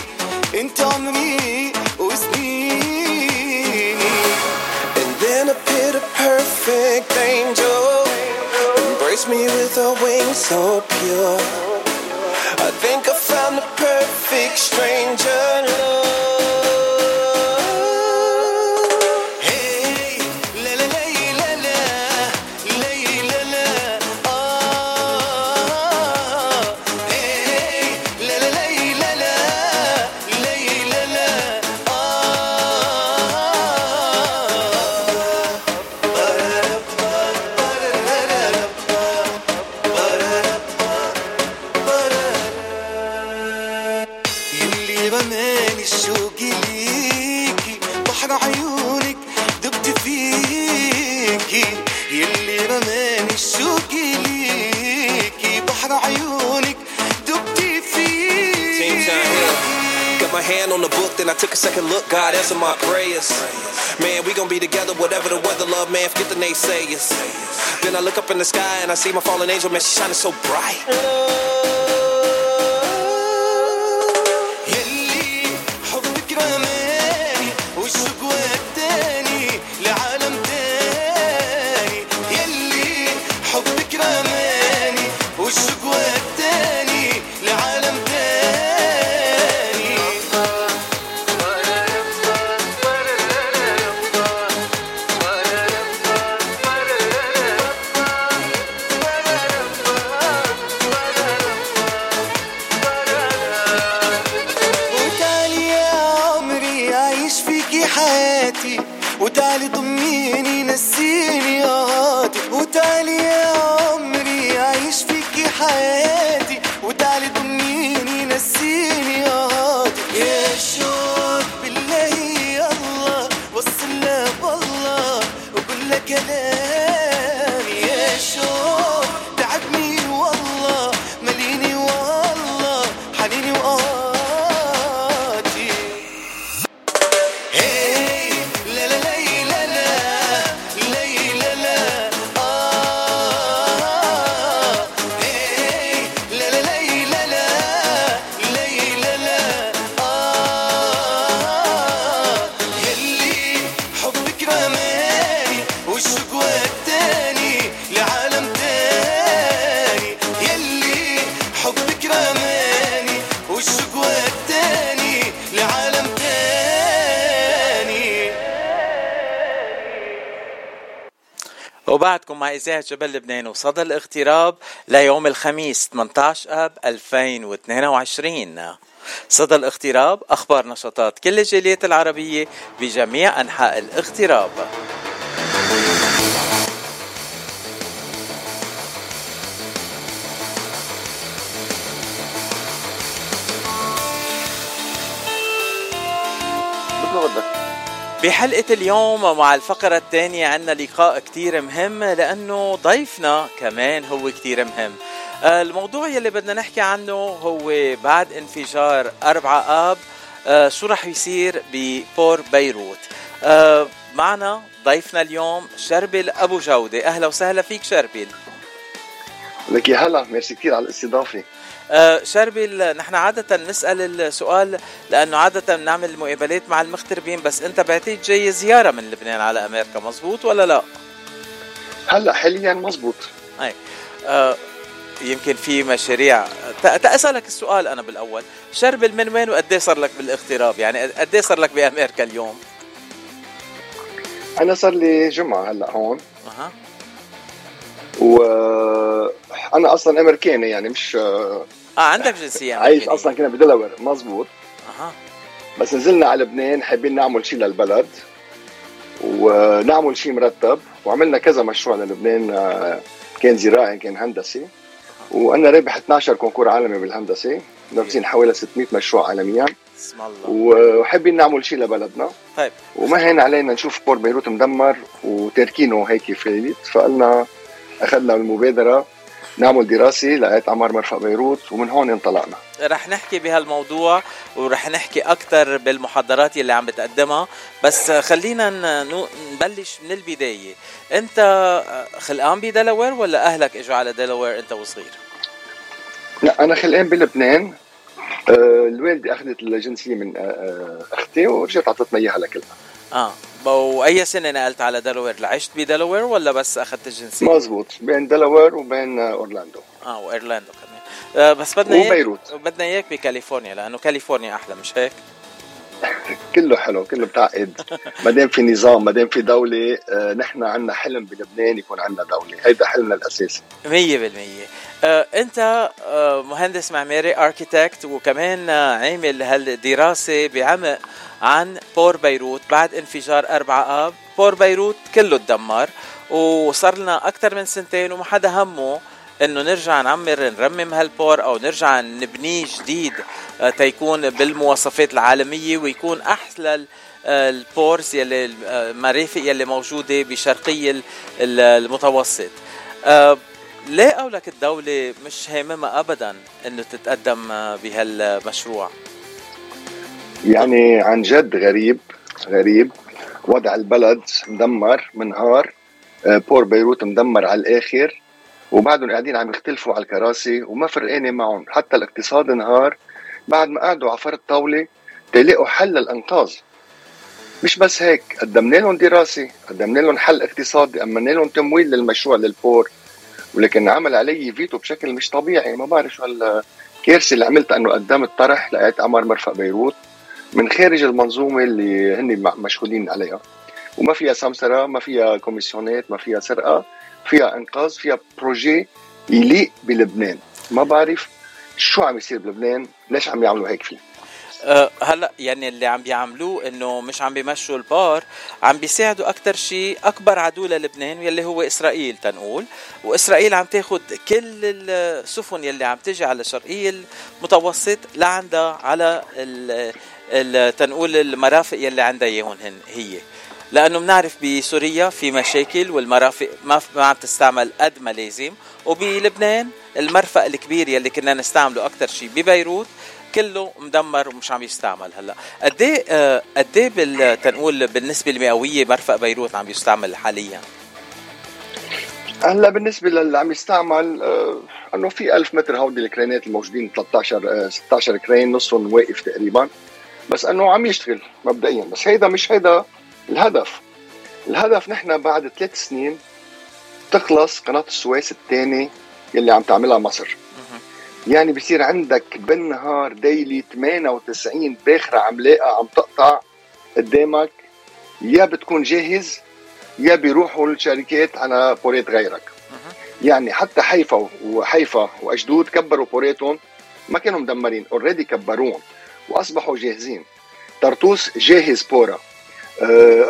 انت عمري وسنيني. In a pit of perfect angel, embrace me with her wings so pure. I think I found the perfect stranger. Love. Hey, la la la la la, la la la. Oh, hey, la la la la la, la la la. Oh. يلي بمالي شوقي ليكي، بحر عيونك دبت فيكي، يلي بمالي شوقي ليكي، بحر عيونك دبت فيكي. Got my hand on the book, then I took a second look. God, answer my prayers. Man, we gon' be together, whatever the weather, love, man. Forget the naysayers. Then I look up in the sky and I see my fallen angel, man. She's shining so bright. يلي حبك رماني والشوق وداني لعالم تاني، يلي حبك رماني والشوق وداني لعالم تاني. وتعالي يا عمري أعيش فيكي حياتي، وتعالي ضميني نسيني ياهاتي، وتعالي يا عمري أعيش فيكي حياتي، وتعالي ضميني نسيني ياهاتي. يا شوق بالله يا الله، وصلنا والله وكل كلامي، يا شوق تعبني والله، مليني والله حنيني وقاتي. Hey, la la la la la, la la la, ah. Hey, la la la la la, la la la, ah. يلي حبك رماني والشوق وداني لعالم تاني، يلي حبك رماني والشوق وداني لعالم تاني. وبعدكم مع إذاعة جبل لبنان وصدى الاغتراب ليوم الخميس ثمانية عشر آب ألفين واثنين وعشرين. صدى الاغتراب، أخبار نشاطات كل الجاليات العربية بجميع أنحاء الاغتراب. بحلقة اليوم مع الفقرة الثانية عنا لقاء كتير مهم، لأنه ضيفنا كمان هو كتير مهم. الموضوع يلي بدنا نحكي عنه هو بعد انفجار أربعة آب آه شو رح يصير ببور بيروت. آه معنا ضيفنا اليوم شربل أبو جودة. أهلا وسهلا فيك شربل. لك يا هلا، ميرسي كثير على الاستضافة. آه شربل، نحن عادة نسأل السؤال لأنه عادة بنعمل مقابلات مع المغتربين، بس أنت بعتيت جاي زيارة من لبنان على أمريكا، مزبوط ولا لا؟ هلا حاليا مزبوط. أي آه يمكن في مشاريع. تأسألك السؤال أنا بالأول، شربل من وين وقديه صار لك بالاغتراب؟ يعني قديه صار لك بأمريكا اليوم؟ أنا صار لي جمعة هلا هون. أه. وأنا أصلا أمريكاني، يعني مش آه عندك جنسية أمريكية؟ عايش أصلا كنا بدلاور، مزبوط. أه. بس نزلنا على لبنان، حابين نعمل شيء للبلد ونعمل شيء مرتب، وعملنا كذا مشروع للبنان. كان زراعي، كان هندسي، وانا رابح اثني عشر كونكور عالمي بالهندسه، نافزين حوالي ستمية مشروع عالميا. بسم الله. وحابين نعمل شيء لبلدنا. طيب، وما هين علينا نشوف بور بيروت مدمر وتركينه هيك فايت، فقلنا اخذنا المبادره نعمل دراسه لقيت عمار مرفق بيروت، ومن هون انطلقنا. رح نحكي بهالموضوع ورح نحكي اكثر بالمحاضرات اللي عم بتقدمها، بس خلينا نبلش من البدايه. انت خلقان بدلاوير ولا اهلك اجوا على دلاوير انت وصغير؟ لا، انا خلقان بلبنان. الوالده اخذت الجنسيه من اختي ورجعت عطتنا اياها لكلها. اه وأي سنة نقلت على دلاوير؟ عشت بدلاوير ولا بس أخذت الجنسية؟ مزبوط، بين دلاوير وبين أورلاندو. آه وإيرلاندو كمان. آه بس بدنا وبيروت. بدنا إياك بكاليفورنيا، لأنه كاليفورنيا أحلى، مش هيك؟ كله حلو، كله بتعقد. ما دام في نظام، ما دام في دولة. آه نحن عنا حلم بلبنان يكون عنا دولة، هيدا حلمنا الأساسي مية بالمية. آه أنت آه مهندس معماري، أركيتكت، وكمان آه عامل هالدراسة بعمق عن بور بيروت بعد انفجار أربعة آب. بور بيروت كله تدمر، وصار لنا أكثر من سنتين وما حدا همه إنه نرجع نعمر نرمم هالبور أو نرجع نبنيه جديد تيكون بالمواصفات العالمية ويكون أحلى البورز يلي المرافق يلي موجودة بشرقي المتوسط. ليه قولك الدولة مش هاممة أبدا إنه تتقدم بهالمشروع؟ يعني عن جد غريب غريب وضع البلد، مدمر منهار، بور بيروت مدمر على الآخر، وبعدهم قاعدين عم يختلفوا على الكراسي وما فرقانه معهم. حتى الاقتصاد انهار بعد ما قعدوا على فرد طاوله تلاقوا حل للانقاذ. مش بس هيك، قدمنا لهم دراسه، قدمنا لهم حل اقتصادي، امنا لهم تمويل للمشروع للبور، ولكن عمل علي فيتو بشكل مش طبيعي. ما بعرف شو الكارثه اللي عملت، انه قدمت طرح لقيت عمار مرفق بيروت من خارج المنظومه اللي هن مشغولين عليها، وما فيها سمسره، ما فيها كوميسيونات، ما فيها سرقه، فيها انقاذ، فيها بروجي يليق بلبنان. ما بعرف شو عم يصير بلبنان، ليش عم يعملوا هيك فيه. أه هلا يعني اللي عم بيعملوه انه مش عم بيمشوا البار، عم بيساعدوا اكثر شيء اكبر عدو للبنان يلي هو اسرائيل تنقول. واسرائيل عم تاخذ كل السفن يلي عم تجي على شرقي المتوسط لعندها على تنقول المرافق يلي عندها اياهم هي، لأنه منعرف بسوريا في مشاكل والمرافق ما عم تستعمل قد ما لازم، وبلبنان المرفق الكبير يلي كنا نستعمله أكتر شيء ببيروت كله مدمر ومش عم يستعمل. هلا قديه قديه بالتنقول بالنسبة المئوية مرفق بيروت عم يستعمل حاليا؟ هلا بالنسبة للي عم يستعمل أنه في ألف متر هودي الكرينات الموجودين ثلاثة عشر ستة عشر كرين، نصهم واقف تقريبا، بس أنه عم يشتغل مبدئيا. بس هيدا مش هيدا الهدف. الهدف نحن بعد ثلاث سنين تخلص قناة السويس الثانية يلي عم تعملها مصر. يعني بصير عندك بالنهار ديلي ثمانية وتسعين باخرة عملاقة عم تقطع قدامك، يا بتكون جاهز يا بيروحوا الشركات على بوريت غيرك. يعني حتى حيفا وحيفا وأشدود كبروا بوريتهم، ما كانوا مدمرين، اوريدي كبروهم وأصبحوا جاهزين. طرطوس جاهز بورا،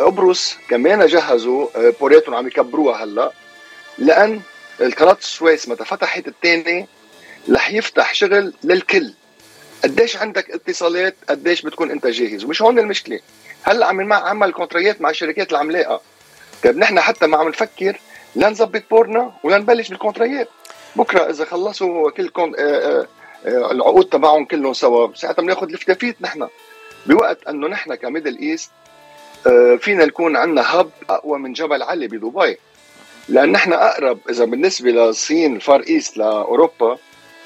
قبرص كمان جهزوا بوريتهم عم يكبروها هلا، لان القناه السويس متى فتحت الثاني رح يفتح شغل للكل. قديش عندك اتصالات، قديش بتكون انت جاهز. ومش هون المشكله، هلا عم نعمل كونتريات مع الشركات العملاقه. طيب نحن حتى ما عم نفكر لا نظبط بورنا ولا نبلش بالكونتريات، بكره اذا خلصوا كلكم العقود تبعهم كلهم سوا، ساعتها بناخذ الفتافيت نحن، بوقت انه نحن كميدل ايست فينا نكون عندنا هب اقوى من جبل علي بدبي، لان نحن اقرب اذا بالنسبه للصين الفار ايست لاوروبا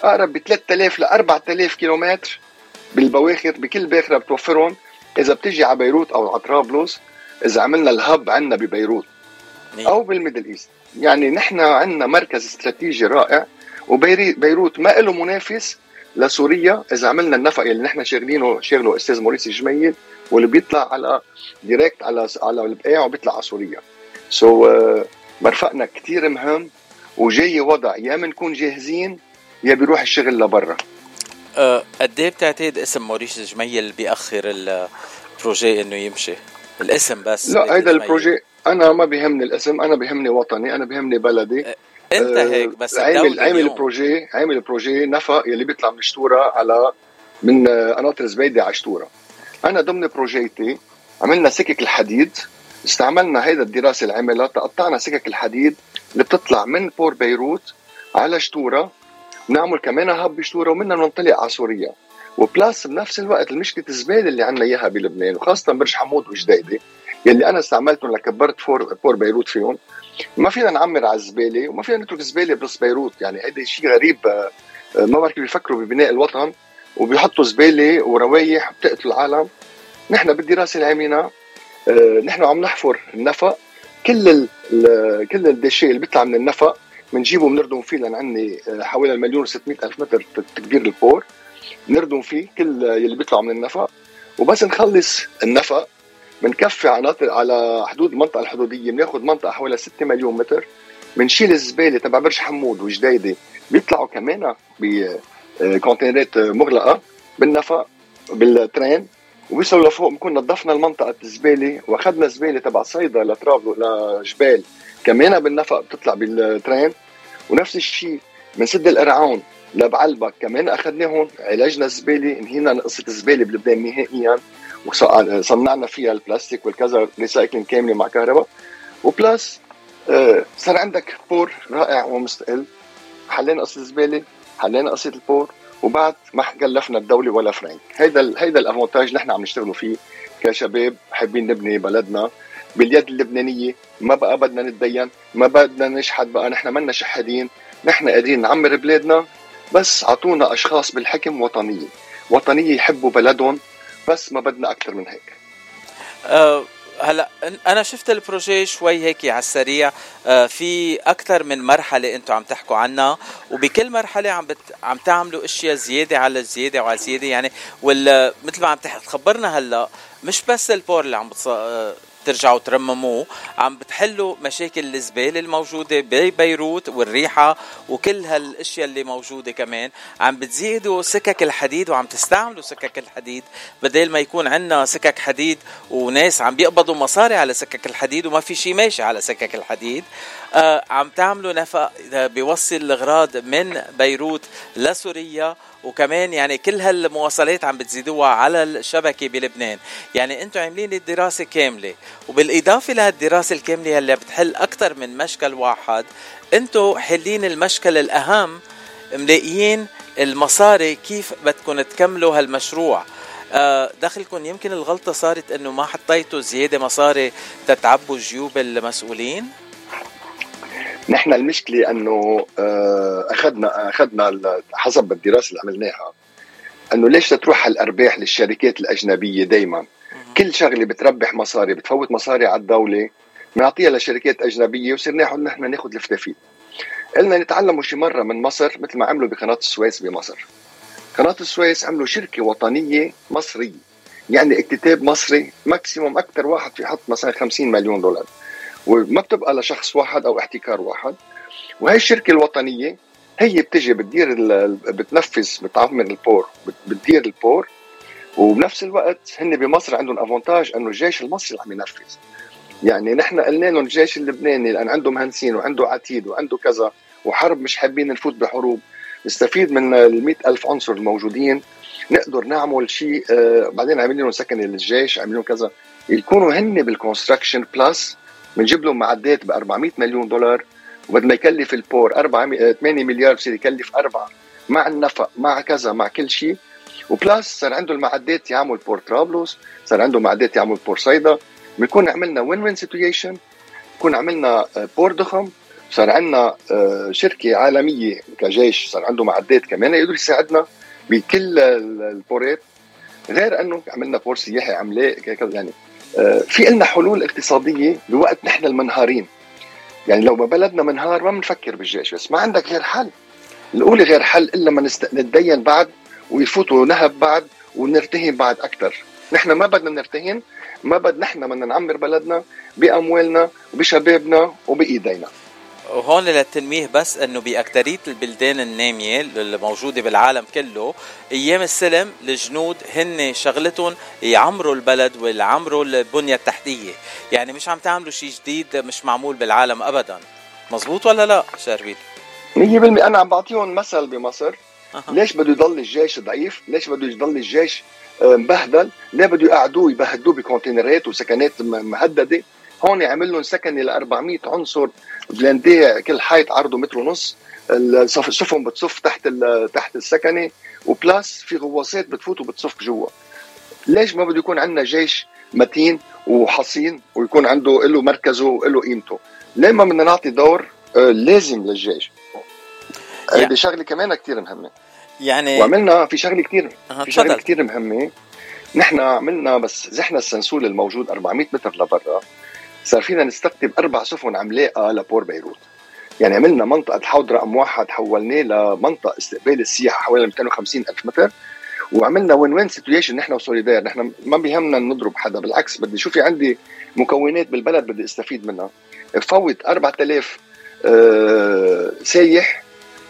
اقرب ب ثلاثة آلاف ل أربعة آلاف كيلومتر بالبواخر، بكل باخره بتوفرهم اذا بتجي على بيروت او على طرابلس، اذا عملنا الهب عندنا ببيروت او بالميدل ايست. يعني نحن عندنا مركز استراتيجي رائع، وبيروت ما له منافس لسوريا اذا عملنا النفق اللي نحن شغلينه شغله استاذ موريسي جميل، واللي بيطلع على دايركت على على البقاع وبيطلع على سوريا. سو so, uh, مرفقنا كثير مهم، وجاي وضع يا بنكون جاهزين يا بيروح الشغل لبرا. قد ايه بتعتقد اسم موريسي جميل بيأخر البروجي انه يمشي؟ الاسم بس؟ لا، هيدا البروجي انا ما بيهمني الاسم، انا بيهمني وطني، انا بيهمني بلدي. أه انت هيك بس عامل عامل بروجي عامل بروجي نفق يلي بيطلع من شتوره على من قناطر زبيده على شتوره. انا ضمن بروجيتي عملنا سكك الحديد، استعملنا هيدا الدراسه اللي عملها، تقطعنا سكك الحديد اللي بتطلع من بور بيروت على شتوره، نعمل كمان هب بشتوره، ومنها ننطلق على سوريا. وبلاس بنفس الوقت المشكله الزباله اللي عندنا اياها بلبنان، وخاصه برج حمود وجديده يلي انا استعملتهم لكبرت فور بور بيروت فيهم، ما فينا نعمر على الزباله، وما فينا نترك الزباله بنص بيروت. يعني هذا شيء غريب، ما بعرف كيف بيفكروا ببناء الوطن وبيحطوا زباله وروايح بتقتل العالم. نحن بالدراسه اللي عملناها نحن عم نحفر النفق، كل ال كل الدشي اللي بيطلع من النفق بنجيبه بنردم فيه، لان عندي حوالي المليون وستمئة الف متر تكبير البور، نردم فيه كل يلي بيطلع من النفق، وبس نخلص النفق بنكفي عناطر على حدود المنطقه الحدوديه، بناخذ منطقه حوالي ستة مليون متر، بنشيل الزباله تبع برج حمود وجديده، بيطلعوا كمان بكونتينرات مغلقه بالنفق بالترين، وبيوصلوا لفوق بنكون نظفنا المنطقه الزباله، واخذنا زباله تبع صيدا لطرابلس لجبال كمان بالنفق بتطلع بالترين، ونفس الشيء بنسد القرعون لبعلبك كمان اخذناهم، علاجنا الزباله، انهينا قصه الزباله بلبنان نهائيا، وصنعنا فيها البلاستيك والكذا ريسايكلينج كامله مع كهرباء. وبلاس صار عندك بور رائع ومستقل، حلينا قصه الزباله، حلينا قصه البور، وبعد ما كلفنا الدوله ولا فرنك. هيدا هيدا الافونتاج نحن عم نشتغلوا فيه كشباب حابين نبني بلدنا باليد اللبنانيه، ما بقى بدنا نتدين، ما بدنا نشحد، بقى نحن منا شحادين، نحن قادرين نعمر بلادنا، بس عطونا اشخاص بالحكم وطنيه وطنيه يحبوا بلدهم، بس ما بدنا اكثر من هيك. أه هلا انا شفت البروجي شوي هيك على السريع، أه في اكثر من مرحله انتم عم تحكوا عنها، وبكل مرحله عم بت عم تعملوا اشياء زياده على زياده وعلى زياده. يعني وال مثل ما عم تخبرنا هلا، مش بس البور اللي عم ترجعوا ترمموه، عم بتحلوا مشاكل الزباله الموجوده ببيروت والريحه وكل هالاشياء اللي موجوده، كمان عم بتزيدوا سكك الحديد، وعم تستعملوا سكك الحديد بدل ما يكون عندنا سكك حديد وناس عم بيقبضوا مصاري على سكك الحديد وما في شيء ماشي على سكك الحديد. آه عم تعملوا نفق بيوصل الاغراض من بيروت لسوريا، وكمان يعني كل هالمواصلات عم بتزيدوها على الشبكه بلبنان. يعني انتم عاملين الدراسه كامله، وبالاضافه لهالدراسه الكامله اللي بتحل اكثر من مشكل واحد، انتم حلين المشكل الاهم، ملاقيين المصاري كيف بدكم تكملوا هالمشروع. آه دخلكم يمكن الغلطه صارت انه ما حطيتوا زياده مصاري تتعبوا جيوب المسؤولين. نحن المشكله انه اخذنا اخذنا حسب الدراسه اللي عملناها انه ليش تروح الارباح للشركات الاجنبيه دائما، كل شغله بتربح مصاري بتفوت مصاري على الدوله بنعطيها لشركات اجنبيه، وصرنا نحن ناخذ الفتافيت. قلنا نتعلموا شي مره من مصر، مثل ما عملوا بقناه السويس بمصر. قناه السويس عملوا شركه وطنيه مصريه، يعني اكتتاب مصري، ماكسيموم اكثر واحد في حط مثلا خمسين مليون دولار، وما بتبقى لشخص واحد أو احتكار واحد. وهي الشركة الوطنية هي بتجي بتدير بتنفذ بتعمر البور، بتدير البور، وبنفس الوقت هن بمصر عندهم أفونتاج أنه الجيش المصري عم ينفذ. يعني نحن قلنا لهم الجيش اللبناني لأن عنده مهندسين وعنده عتيد وعنده كذا وحرب، مش حابين نفوت بحروب، نستفيد من المئة ألف عنصر الموجودين، نقدر نعمل شيء. بعدين عاملين سكن للجيش، عاملين كذا، يكونوا هن بالكونستراكشن بلاس، منجيب لهم معدات ب أربعمئة مليون دولار وبدل ما يكلف البور أربعة ثمانية مليار بصير يكلف أربعة مع النفق مع كذا مع كل شيء. وبلاس صار عنده المعدات يعمل بور طرابلس، صار عنده معدات يعمل بور صيدا، بنكون عملنا وين وين سيتويشن، بنكون عملنا بور ضخم، صار عندنا شركه عالميه كجيش صار عنده معدات كمان يقدر يساعدنا بكل البورات، غير انه عملنا بور سياحي عملاق. يعني في لنا حلول اقتصاديه بوقت نحن المنهارين. يعني لو ما بلدنا منهار ما بنفكر بالجيش، بس ما عندك غير حل، الاولى غير حل الا ما نتدين بعد ويفوتوا نهب بعد ونرتهن بعد اكثر. نحن ما بدنا نرتهن، ما بدنا، نحن بدنا نعمر بلدنا باموالنا وبشبابنا وبايدينا. وهون للتنميه بس انه باكتريه البلدان الناميه اللي موجوده بالعالم كله ايام السلم الجنود هن شغلتهم يعمروا البلد ويعمروا البنيه التحتيه، يعني مش عم تعملوا شيء جديد مش معمول بالعالم ابدا. مزبوط ولا لا شربيل؟ مية بالمية. انا عم بعطيهم مثل بمصر. أه. ليش بده يضل الجيش ضعيف؟ ليش بده يضل الجيش مبهدل؟ ليه بده يقعدوه يبهدلوه بكونتينرات وسكنات مهدده؟ هون عمل لهم سكن ل أربعمية عنصر بلنديه، كل حيط عرضه متر ونص، السفن بتصف تحت تحت السكنه، وبلاس في غواصات بتفوت وبتصف جوا. ليش ما بده يكون عندنا جيش متين وحصين ويكون عنده له مركزه وله قيمته؟ ليه ما بدنا نعطي دور لازم للجيش؟ يعني هذه شغله كمان كتير مهمه. يعني وعملنا في شغله كتير في شغله كتير مهمه. نحن عملنا بس زحنا السنسول الموجود أربعمية متر لبرا، صار فينا نستقطب أربع سفن عملاقة لبور بيروت. يعني عملنا منطقة حوض رقم واحد حولناه لمنطقة استقبال السياحة حوالي مئتين وخمسين ألف متر، وعملنا وين وين سيتويشن. نحن وسوليدار، نحن ما بيهمنا نضرب حدا، بالعكس بدي شو في عندي مكونات بالبلد بدي استفيد منها. فوت أربعة آلاف آه سايح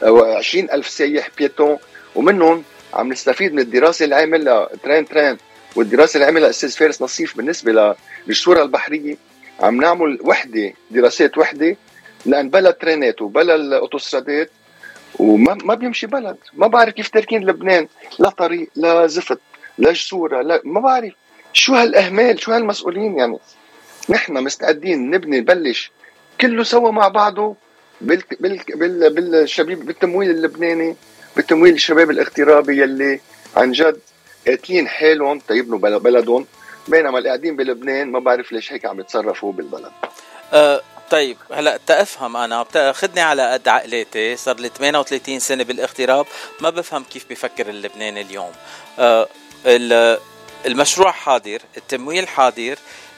وعشرين ألف سايح بيتون، ومنهم عم نستفيد من الدراسة اللي عاملها ترين ترين والدراسة اللي عاملها أستاذ فارس نصيف بالنسبة للشورى البحرية. عم نعمل وحده دراسات وحده لان بلا ترينات وبلا الاوتوسترادات وما ما بيمشي بلد. ما بعرف كيف تركين لبنان، لا طريق لا زفت لا جسوره لا، ما بعرف شو هالاهمال شو هالمسؤولين. يعني نحن مستعدين نبني نبلش كله سوا مع بعضه بال بال بال بالشباب، بالتمويل اللبناني، بالتمويل الشباب الاغترابي يلي عن جد قاتلين حالهم تيبنوا بلدهم، بينما القاعدين بلبنان ما بعرف ليش هيك عم يتصرفوا بالبلد. أه طيب هلا تفهم، انا بتاخذني على قد عقلاتي، صار لي ثمانية وثلاثين سنه بالاغتراب، ما بفهم كيف بفكر اللبناني اليوم. أه المشروع حاضر، التمويل حاضر،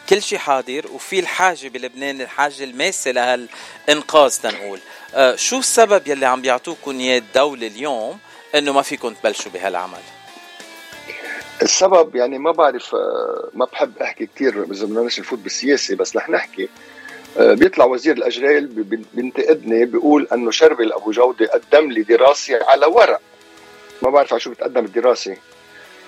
كل شيء حاضر، وفي الحاجه بلبنان، الحاجه الماسه لهالانقاذ تنقول. أه شو السبب يلي عم بيعطوكم اياه الدوله اليوم انه ما فيكم تبلشوا بهالعمل؟ السبب يعني ما بعرف، ما بحب احكي كثير اذا بدنا نفوت بالسياسه، بس رح نحكي. بيطلع وزير الاجرال بينتقدني بيقول انه شربل ابو جودة قدم لي دراسه على ورق، ما بعرف على شو بتقدم الدراسه،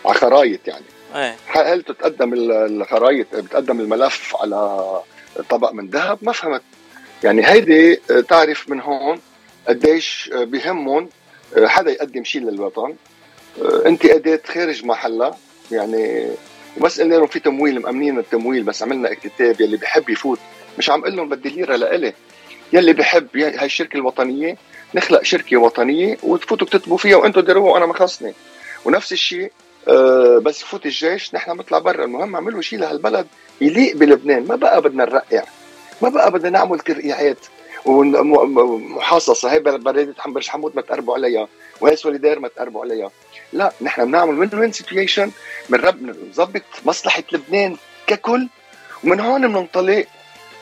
على خرايط يعني. أي. هل تتقدم الخرايط، بتقدم الملف على طبق من ذهب؟ ما فهمت. يعني هيدي تعرف من هون قديش بهمهم حدا يقدم شيء للوطن. انتقادات خارج محلها يعني، وبس قلنا لهم في تمويل مأمنين التمويل، بس عملنا اكتتاب يلي بحب يفوت. مش عم قلهم بدي ليرة لألي يلي بحب هاي الشركة الوطنية، نخلق شركة وطنية وتفوتوا تكتبوا فيها وانتوا ديروها وانا ما خصني. ونفس الشيء اه بس فوت الجيش نحن مطلع برا، المهم عملوا شيء لهالبلد يليق بلبنان. ما بقى بدنا نرقع، ما بقى بدنا نعمل ترقيعات ومحاصصة، هاي بلدية حنبرش حمود ما تقربوا عليها وهي سوليدار ما تقربوا عليها. لا، نحن بنعمل وين وين سيتويشن، بنظبط مصلحه لبنان ككل، ومن هون بننطلق،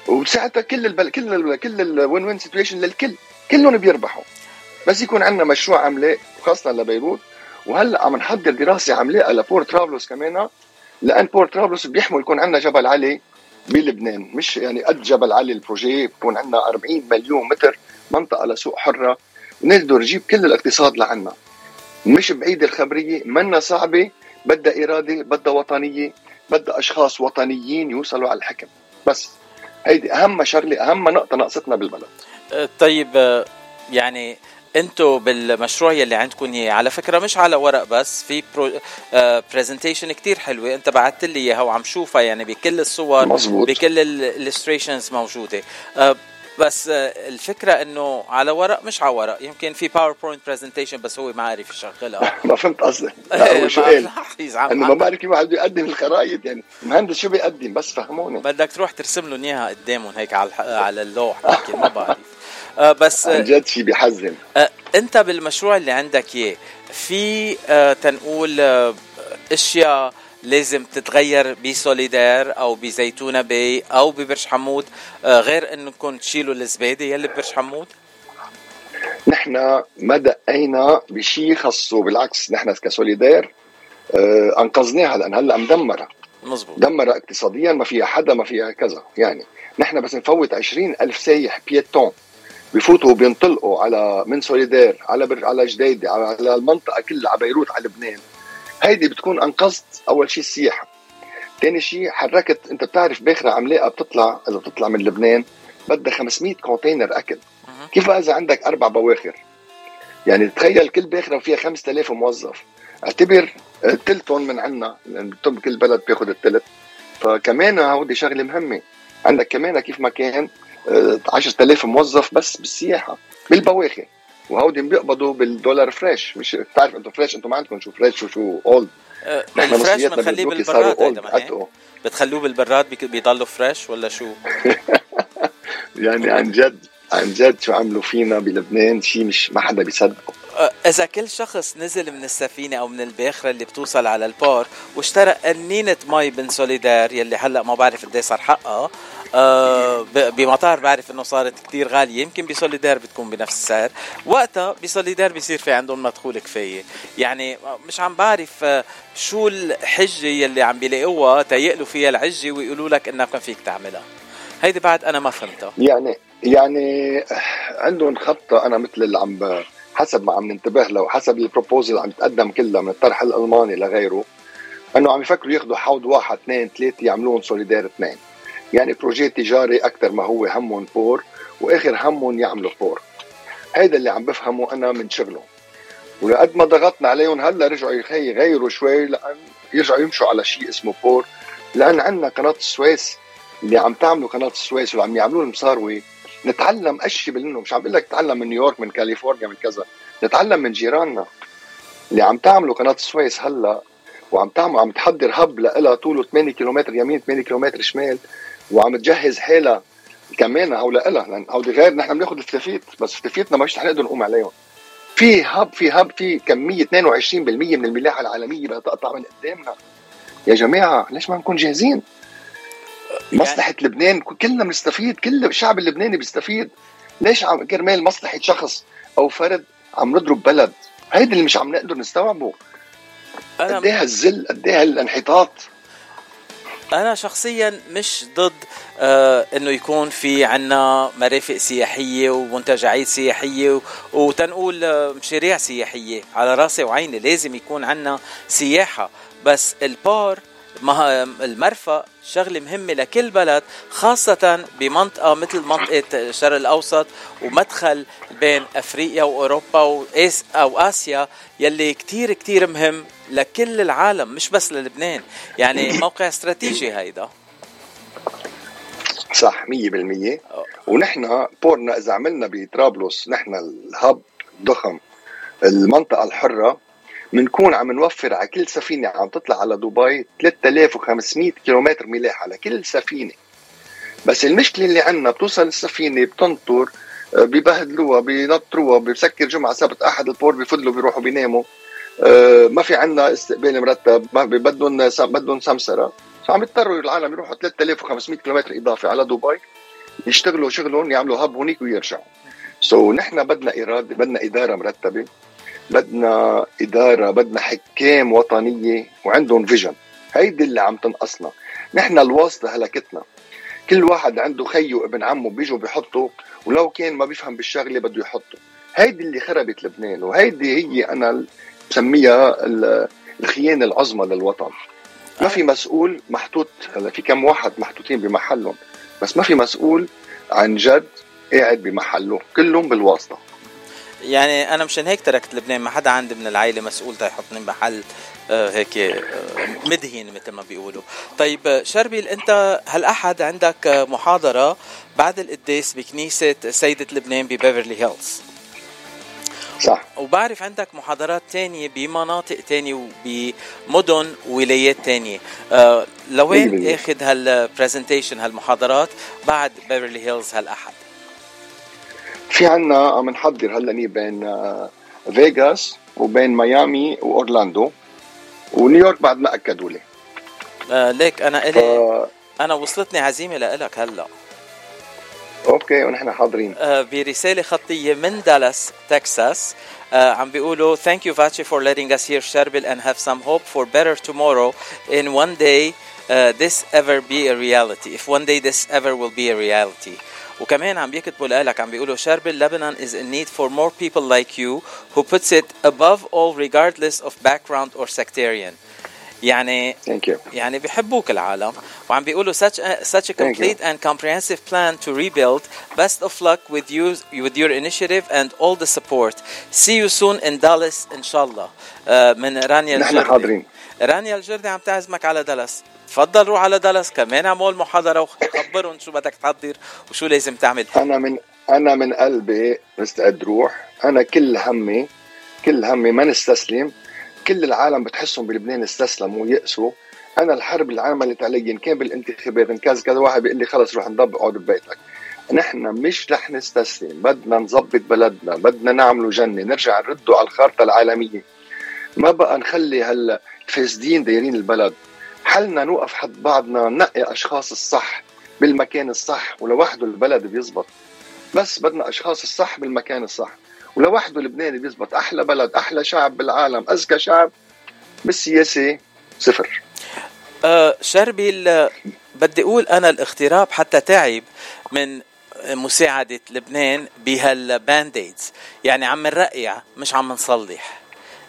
وساعتها كل البل... كل ال... كل الوين وين سيتويشن للكل، كلهم بيربحوا. بس يكون عندنا مشروع عملاق خاصه لبيروت. وهلا عم نحضر دراسه عملاقه لبورت طرابلس كمان، لان بورت طرابلس بيحمل يكون عندنا جبل علي بلبنان، مش يعني قد جبل علي البروجي، بكون عندنا أربعين مليون متر منطقه لسوق حره، نقدر نجيب كل الاقتصاد لعنا. مش بعيد الخبرية، منا صعبة، بدها إرادة، بدها وطنية، بدها أشخاص وطنيين يوصلوا على الحكم. بس هيدي أهم شغلة، أهم نقطة ناقصتنا بالبلد. طيب يعني أنتوا بالمشروع اللي عندكم على فكرة مش على ورق بس، في برزنتيشن كتير حلوة أنت بعتت لي إياها وعم شوفها، يعني بكل الصور مزبوط، بكل الإلستريشنز موجودة. بس الفكرة انه على ورق مش على ورق، يمكن في باوربوينت برزنتيشن بس هو ما عارف يشغلها. ما فهمت قصدك اول سؤال انه ما عارف كيف واحد يقدم الخرايط، يعني مهندس شو بيقدم بس فهموني. بدك تروح ترسم لهم اياها قدامهم هيك على على اللوح يمكن، ما بعرف. آه بس عن جد شيء بيحزن. آه انت بالمشروع اللي عندك اياه في آه تنقول آه اشياء لازم تتغير بسوليدار او بزيتونه بي او ببرج حمود، آه غير انكم تشيلوا الزباده يلي ببرج حمود؟ نحن ما دقينا بشيء خاصه، بالعكس نحن كسوليدار آه انقذناها، لان هلا مدمره مزبوط. دمره اقتصاديا، ما فيها حدا، ما فيها كذا، يعني نحن بس نفوت عشرين ألف سايح بيتون بيفوتوا وبينطلقوا على من سوليدار على بر... على جديدة على المنطقة كلها، على بيروت، على لبنان. هيدي بتكون أنقذت أول شيء السياحة. تاني شيء حركت، أنت بتعرف باخرة عملاقة بتطلع اللي بتطلع من لبنان بدها خمسمية كونتينر أكل. كيف إذا عندك أربع بواخر؟ يعني تخيل كل باخرة وفيها خمسة آلاف موظف، اعتبر تلتون من عنا، لأن كل بلد بياخد التلت. فكمان هودي شغلة مهمة عندك كمان، كيف ما كان عشرة آلاف موظف بس بالسياحة بالبواخر، وهودين بيقبضوا بالدولار فريش. مش بتعرف انتو فريش، انتو ما عندكم شو فريش وشو اولد. أه الفريش بنخليه بالبراد، ايه بتخلوه بالبراد بيضلوا فريش ولا شو؟ يعني عن جد عن جد شو عملوا فينا بلبنان، شيء مش ما حدا بيصدقه. إذا كل شخص نزل من السفينة أو من الباخرة اللي بتوصل على البار واشترى قنينة مي بن سوليدار يلي هلأ ما بعرف قديه صار حقها أه بمطار، بعرف إنه صارت كتير غالية، يمكن بسوليدار بتكون بنفس السعر، وقتها بسوليدار بيصير في عندهم مدخول كفاية. يعني مش عم بعرف شو الحجة يلي عم بيلاقوها تيقلوا فيها العجة ويقولوا لك إنك ما فيك تعملها. هيدي بعد أنا ما فهمتها. يعني يعني عندهم خطة، أنا مثل اللي عم حسب ما عم ننتبه له، حسب البروبوزل عم تقدم كلها من الطرح الألماني لغيره، أنه عم يفكروا ياخدوا حوض واحد اثنين ثلاثة يعملون سوليدار اثنين، يعني بروجي تجاري أكتر ما هو همهم بور، وآخر همهم يعملوا بور. هيدا اللي عم بفهمه أنا من شغله، ولقد ما ضغطنا عليهم هلأ رجعوا يغيروا شوي، لأن يرجعوا يمشوا على شيء اسمه بور. لأن عندنا قناة السويس اللي عم تعملوا قناة السويس واللي عم يعملوه المصاروي، نتعلم أشياء منهم. مش عم بقول لك نتعلم من نيويورك، من كاليفورنيا، من كذا، نتعلم من جيراننا اللي عم تعملوا قناة السويس هلا، وعم تعمل عم تحضر هب لها طوله ثمانية كيلومتر يمين ثمانية كيلومتر شمال، وعم تجهز حالها كمان هولا لها، لأن هودي غير نحن بناخذ التفيت، بس تفيتنا مش حنقدر نقوم عليهم. في هب في هب في كمية اثنين وعشرين بالمية من الملاحة العالمية بتقطع من قدامنا. يا جماعة ليش ما نكون جاهزين؟ مصلحة يعني لبنان كلنا بنستفيد، كل الشعب اللبناني بيستفيد. ليش عم كرمال مصلحة شخص أو فرد عم نضرب بلد؟ هيدا اللي مش عم نقدر نستوعبه. قديها الزل، قديها الانحطاط. أنا شخصيا مش ضد آه إنه يكون في عنا مرافق سياحية ومنتجعات سياحية وتنقول آه مشاريع سياحية، على رأسي وعيني لازم يكون عنا سياحة. بس البار ما المرفأ شغلة مهمة لكل بلد، خاصة بمنطقة مثل منطقة الشرق الأوسط ومدخل بين أفريقيا وأوروبا وإس أو آسيا، يلي كتير كتير مهم لكل العالم مش بس للبنان. يعني موقع استراتيجي هيدا صح مية بالمية. ونحن بورنا إذا عملنا بطرابلس، نحن الهب ضخم المنطقة الحرة، منكون عم نوفر على كل سفينة عم تطلع على دبي ثلاثة آلاف وخمسمية كيلومتر ملاحة على كل سفينة. بس المشكلة اللي عنا بتوصل السفينة بتنطر، ببهدلوها، بنطروها، بسكر جمعة سبت أحد البور، بفضلوا بيروحوا بيناموا. أه ما في عنا استقبال مرتب، بدون بدون سمسرة، فعم يضطروا العالم يروحوا ثلاثة آلاف وخمسمية كيلومتر إضافي على دبي يشتغلوا شغلهم، يعملوا هب هونيك ويرجعوا. سو so, نحن بدنا إرادة، بدنا إدارة مرتبة، بدنا إدارة، بدنا حكام وطنية وعندهم فيجن. هيدي اللي عم تنقصنا. نحن الواسطة هلكتنا. كل واحد عنده خيه وابن عمه بيجوا بيحطوا، ولو كان ما بيفهم بالشغلة بده يحطه. هيدي اللي خربت لبنان، وهيدي هي أنا بسميها الخيانة العظمى للوطن. ما في مسؤول محطوط، هلا في كم واحد محطوطين بمحلهم، بس ما في مسؤول عن جد قاعد بمحله، كلهم بالواسطة. يعني انا مشان هيك تركت لبنان. ما حدا عندي من العائله مسؤول تيحطني بمحل هيك مدهين مثل ما بيقولوا. طيب شربل، انت هالاحد عندك محاضره بعد القداس بكنيسه سيده لبنان ببيفرلي هيلز، صح؟ وبعرف عندك محاضرات تانية بمناطق تانية وبمدن ولايات تانية. أه لوين اخذ هالبرزنتيشن هالمحاضرات بعد بيفرلي هيلز هالاحد؟ في عنا عم نحضر هلا ني بين فيغاس وبين ميامي واورلاندو ونيويورك بعد ما اكدوا لي. آه ليك انا الي آه انا وصلتني عزيمه لك هلا. اوكي، ونحن حاضرين. آه برساله خطيه من دالاس تكساس آه عم بيقولوا thank you Vatche for letting us hear Sherbil and have some hope for better tomorrow in one day uh, this ever be a reality if one day this ever will be a reality. وكمان عم بيكتبوا لك عم بيقولوا شربل Lebanon is in need for more people like you who puts it above all regardless of background or sectarian. يعني يعني بيحبوك العالم. وعم بيقولوا such a, such a complete and comprehensive plan to rebuild. Best of luck with you with your initiative and all the support. See you soon in Dallas إن شاء الله. uh, من رانيا الجردي. نحن حاضرين. رانيا الجردي عم تعزمك على دالاس. تفضل روح على دالاس كمان عمول محاضرة وخبرهم شو بدك تحضر وشو لازم تعمل. أنا من أنا من قلبي مستعد روح. أنا كل همي كل همي ما نستسلم. كل العالم بتحسهم بلبنان استسلموا ويأسوا. أنا الحرب العامة اللي تعليقين كان بالانتخابات إن كذا كذا واحد بيقول لي خلص روح نضب قعد ببيتك. نحن مش رح نستسلم، بدنا نضبط بلدنا، بدنا نعمله جنة، نرجع نرده على الخارطة العالمية. ما بقى نخلي هالفاسدين دايرين البلد. حلنا نوقف حد بعضنا، ننقي أشخاص الصح بالمكان الصح، ولوحده البلد بيزبط. بس بدنا أشخاص الصح بالمكان الصح، ولوحده لبنان بيزبط. أحلى بلد، أحلى شعب بالعالم، أزكى شعب. بالسياسة صفر. أه شربل، بدي أقول أنا الاغتراب حتى تعب من مساعدة لبنان بهالبانديدز. يعني عم نرقع مش عم نصلح.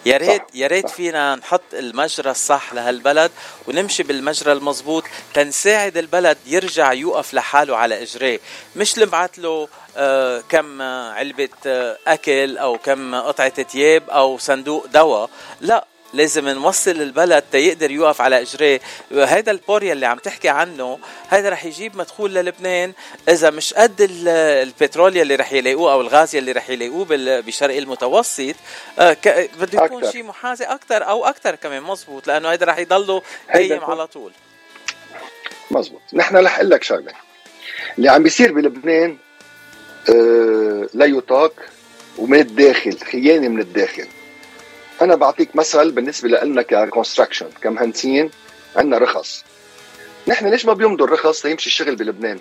يا ريت يا ريت فينا نحط المجرى الصح لهالبلد ونمشي بالمجرى المضبوط تنساعد البلد يرجع يوقف لحاله على اجريه، مش نبعث له آه كم علبه آه اكل او كم قطعه تياب او صندوق دواء. لا، لازم نوصل البلد تيقدر يوقف على اجريه. هذا البوريا اللي عم تحكي عنه هذا رح يجيب مدخول للبنان اذا مش قد البترول اللي رح يلاقوه او الغاز اللي رح يلاقوه بشرق المتوسط. بده يكون شيء محاذي اكثر او اكثر كمان. مزبوط، لانه هذا رح يضله دايم على طول. مزبوط. نحن رح اقول لك شغله اللي عم بيصير بلبنان آه لا يطاق، ومن الداخل خيانه من الداخل. أنا بعطيك مثل بالنسبة لنا ككونستراكشن كمهندسين عندنا رخص. نحن ليش ما بيمضوا الرخص ليمشي الشغل بلبنان؟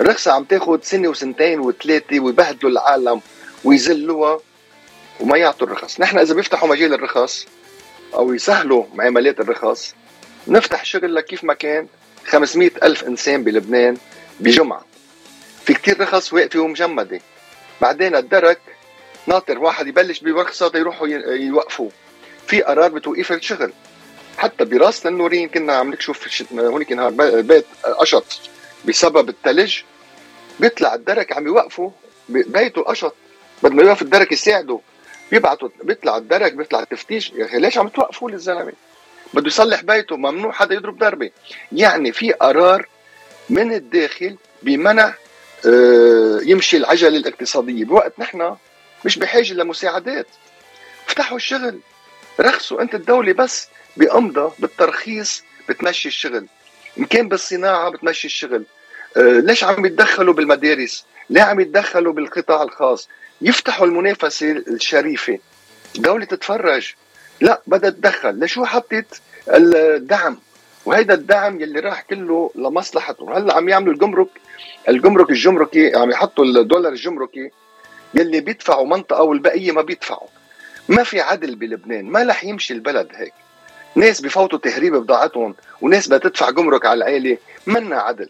الرخصة عم تاخد سنة وسنتين وثلاثة ويبهدلوا العالم ويزلوها وما يعطوا الرخص. نحن إذا بيفتحوا مجال الرخص أو يسهلوا معاملات الرخص نفتح شغل لكيف ما كان خمسمية ألف إنسان بلبنان بجمعة. في كتير رخص واقفة ومجمدة. بعدين الدرك ناطر واحد يبلش برخصة يروحوا يوقفوا. في قرار بتوقيف الشغل. حتى براس النورين كنا عم نشوف هونيك نهار بيت قشط بسبب التلج، بيطلع الدرك عم يوقفوا بيته قشط. بدل ما يوقف الدرك يساعده بيبعتوا، بيطلع الدرك بيطلع تفتيش. يا اخي ليش عم توقفوا للزلمه؟ بده يصلح بيته، ممنوع حدا يضرب ضربه. يعني في قرار من الداخل بمنع آه يمشي العجله الاقتصاديه بوقت نحن مش بحاجة لمساعدات. افتحوا الشغل، رخصوا. انت الدولة بس بقمضة بالترخيص بتمشي الشغل. ان كان بالصناعة بتمشي الشغل. آه ليش عم يتدخلوا بالمدارس؟ ليه عم يتدخلوا بالقطاع الخاص؟ يفتحوا المنافسة الشريفة. الدولة تتفرج. لا، بدها تدخل. لشو حطت الدعم؟ وهيدا الدعم يلي راح كله لمصلحته. هلا عم يعملوا الجمرك الجمرك الجمركي، عم يحطوا الدولار الجمركي يلي بيدفعوا منطقة والبقية ما بيدفعوا. ما في عدل بلبنان. ما لح يمشي البلد هيك. ناس بفوتوا تهريب بضاعتهم وناس بتدفع جمرك على العائلة. منا عدل.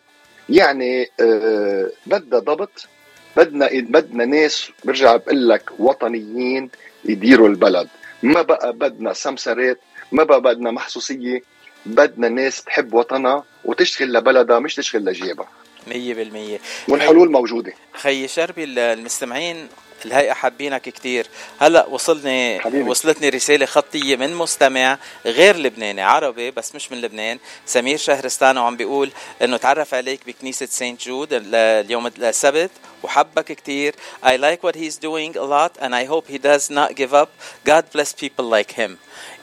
يعني آه بدنا ضبط. بدنا بدنا ناس، برجع بقول لك، وطنيين يديروا البلد. ما بقى بدنا سمسرات، ما بقى بدنا محسوسية. بدنا ناس تحب وطنها وتشتغل لبلدها مش تشتغل لجيبها. مية بالمية. والحلول موجودة. خي شربل، المستمعين الهيئة حابينك كتير. هلأ وصلني حبيبي. وصلتني رسالة خطية من مستمع غير لبناني، عربي بس مش من لبنان، سمير شهرستان، وعم بيقول انه تعرف عليك بكنيسة سانت جود اليوم السبت وحبك كتير. I like what he's doing a lot and I hope he does not give up. God bless people like him.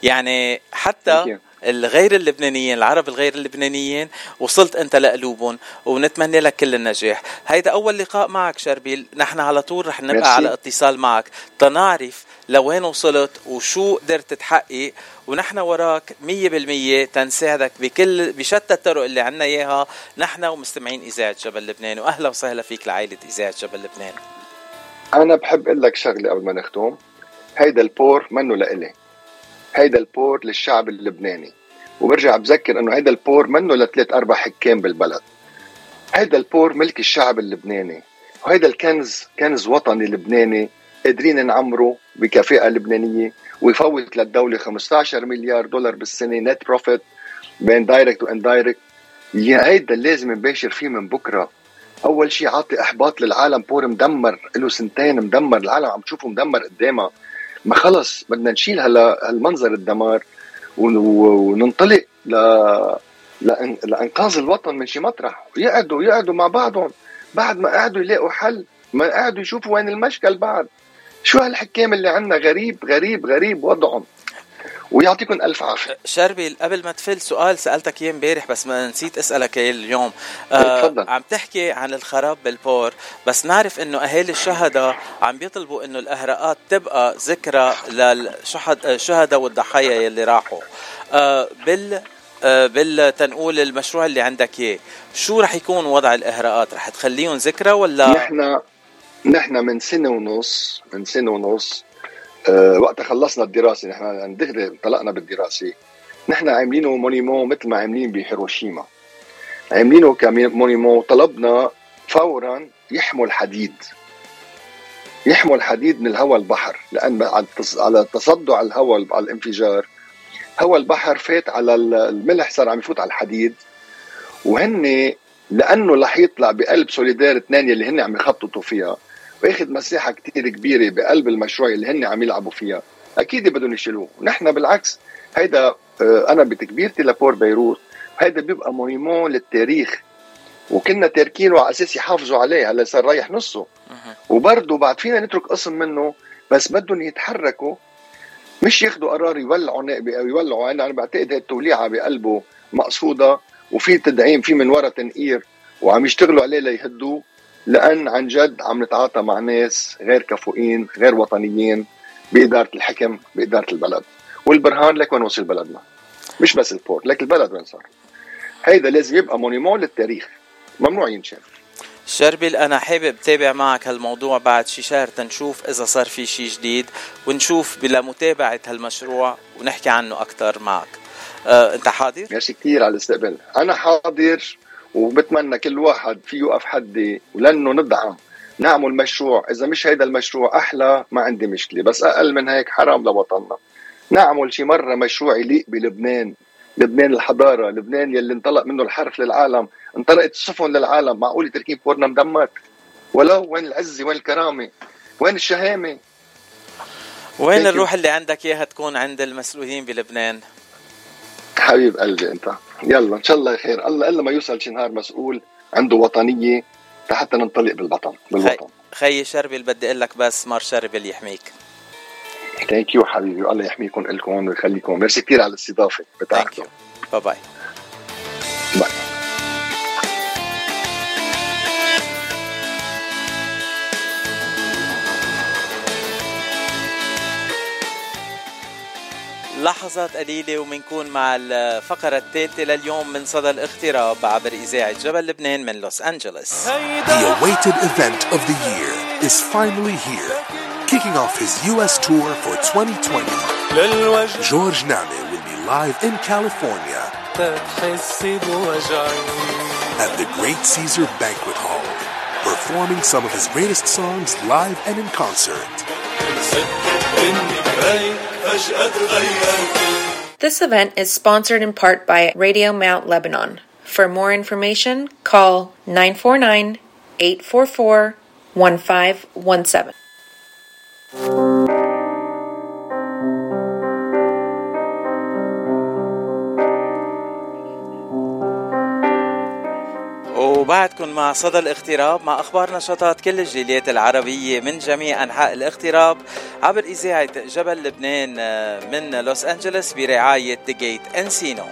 يعني حتى الغير اللبنانيين، العرب الغير اللبنانيين، وصلت أنت لقلوبهم، ونتمنى لك كل النجاح. هيدا أول لقاء معك شربيل، نحن على طول رح نبقى مرسي. على اتصال معك تنعرف لوين وصلت وشو قدرت تحقق، ونحن وراك مية بالمية تنساعدك بكل بشتى الطرق اللي عنا إياها نحن ومستمعين إذاعة جبل لبنان. وأهلا وسهلا فيك لعائلة إذاعة جبل لبنان. أنا بحب أقول لك شغلة قبل ما نختم، هيدا البور منه لإلي، هيدا البور للشعب اللبناني، وبرجع بذكر انه هيدا البور منه لثلاث اربع حكام بالبلد، هيدا البور ملك الشعب اللبناني، وهيدا الكنز كنز وطني لبناني قادرين نعمره بكفاءة لبنانية، ويفوت للدولة خمسة عشر مليار دولار بالسنة نت بروفيت بين دايركت واندايركت. هيدا لازم نباشر فيه من بكرة. اول شيء عاطي احباط للعالم، بور مدمر له سنتين، مدمر العالم عم تشوفه مدمر قدامها، ما خلص بدنا نشيل هالمنظر الدمار وننطلق ل... لأن... لأنقاذ الوطن من شي مطرح. يقعدوا يقعدوا مع بعضهم، بعد ما قعدوا يلاقوا حل، ما قعدوا يشوفوا وين المشكل. بعد شو هالحكام اللي عندنا غريب غريب غريب وضعهم، ويعطيكم ألف عافية. شربي قبل ما تفل، سؤال سألتك إياه امبارح بس ما نسيت أسألك إياه اليوم. آه عم تحكي عن الخراب بالبور، بس نعرف إنه أهالي الشهداء عم بيطلبوا إنه الأهراءات تبقى ذكرى للشهداء والضحايا اللي راحوا. آه بال آه بالتنقول المشروع اللي عندك إياه، شو رح يكون وضع الأهراءات؟ رح تخليهم ذكرى ولا؟ نحن نحن من سنة ونص من سنة ونص أه وقت خلصنا الدراسة، نحن عن دغري انطلقنا بالدراسة، نحن عاملينه مونيمون مثل ما عاملين بهيروشيما، عاملينه كمونيمون. طلبنا فورا يحمل حديد، يحمل حديد من الهواء البحر، لأن على تصدع الهواء على الانفجار هواء البحر فات على الملح، صار عم يفوت على الحديد، وهن لأنه رح يطلع بقلب سوليدار اثنين اللي هن عم يخططوا فيها، واخد مساحة كتير كبيرة بقلب المشروع اللي هن عم يلعبوا فيها، أكيد بدهم يشيلوه. نحن بالعكس هيدا أنا بتكبيرتي لبور بيروت، هيدا بيبقى مونيمون للتاريخ، وكنا تركينه على أساس يحافظوا عليه، هلا صار رايح نصه، وبرضه بعد فينا نترك قسم منه، بس بدهم يتحركوا، مش ياخدوا قرار يولعوا يولعوا. أنا أنا بعتقد هالتوليعة بقلبه مقصودة، وفي تدعيم، في من وراء تنقير، وعم يشتغلوا عليه ليهدوه، لأن عن جد عم نتعاطى مع ناس غير كفؤين، غير وطنيين بإدارة الحكم، بإدارة البلد. والبرهان لك وين وصل بلدنا، مش بس البورت، لك البلد وين صار. هيدا لازم يبقى مونيمون للتاريخ، ممنوع ينشاف. شربل أنا حابب تابع معك هالموضوع بعد شي شهر تنشوف إذا صار في شي جديد، ونشوف بلا متابعة هالمشروع ونحكي عنه أكتر معك. أه، أنت حاضر؟ ماشي كتير على الاستقبال. أنا حاضر، وبتمنى كل واحد فيه يوقف حدي، ولأنه ندعم نعمل مشروع. إذا مش هيدا المشروع أحلى ما عندي مشكلة، بس أقل من هيك حرام لوطننا. نعمل شي مرة مشروع يليق بلبنان، لبنان الحضارة، لبنان يلي انطلق منه الحرف للعالم، انطلقت السفن للعالم. معقول تركين بورنا مدمر؟ ولو وين العزة، وين الكرامة، وين الشهامة، وين الروح اللي عندك إياها تكون عند المسؤولين بلبنان؟ حبيب قلبي أنت، يلا إن شاء الله خير. الله إلا ما يوصل شي نهار مسؤول عنده وطنية حتى ننطلق بالوطن. بالوطن خي شربل، بدي أقول لك بس مار شربل يحميك. Thank you حبيبي، الله يحميكم لكم ويخليكم. ميرسي كتير على الاستضافة بتاعتكم. Thank you. Bye bye. Bye. لحظات قليلة ومنكون مع الفقرة الثالثة لليوم من صدى الاغتراب عبر إذاعة جبل لبنان من لوس أنجلوس. The awaited event of the year is finally here, kicking off his U S tour for twenty twenty. جورج نمير will be live in California at the Great Caesar Banquet Hall, performing some of his greatest songs live and in concert. This event is sponsored in part by Radio Mount Lebanon. For more information, call nine four nine, eight four four, one five one seven. وبعدكن مع صدى الاغتراب مع أخبار نشاطات كل الجاليات العربية من جميع أنحاء الاغتراب عبر إذاعة جبل لبنان من لوس أنجلوس برعاية The Gate Encino.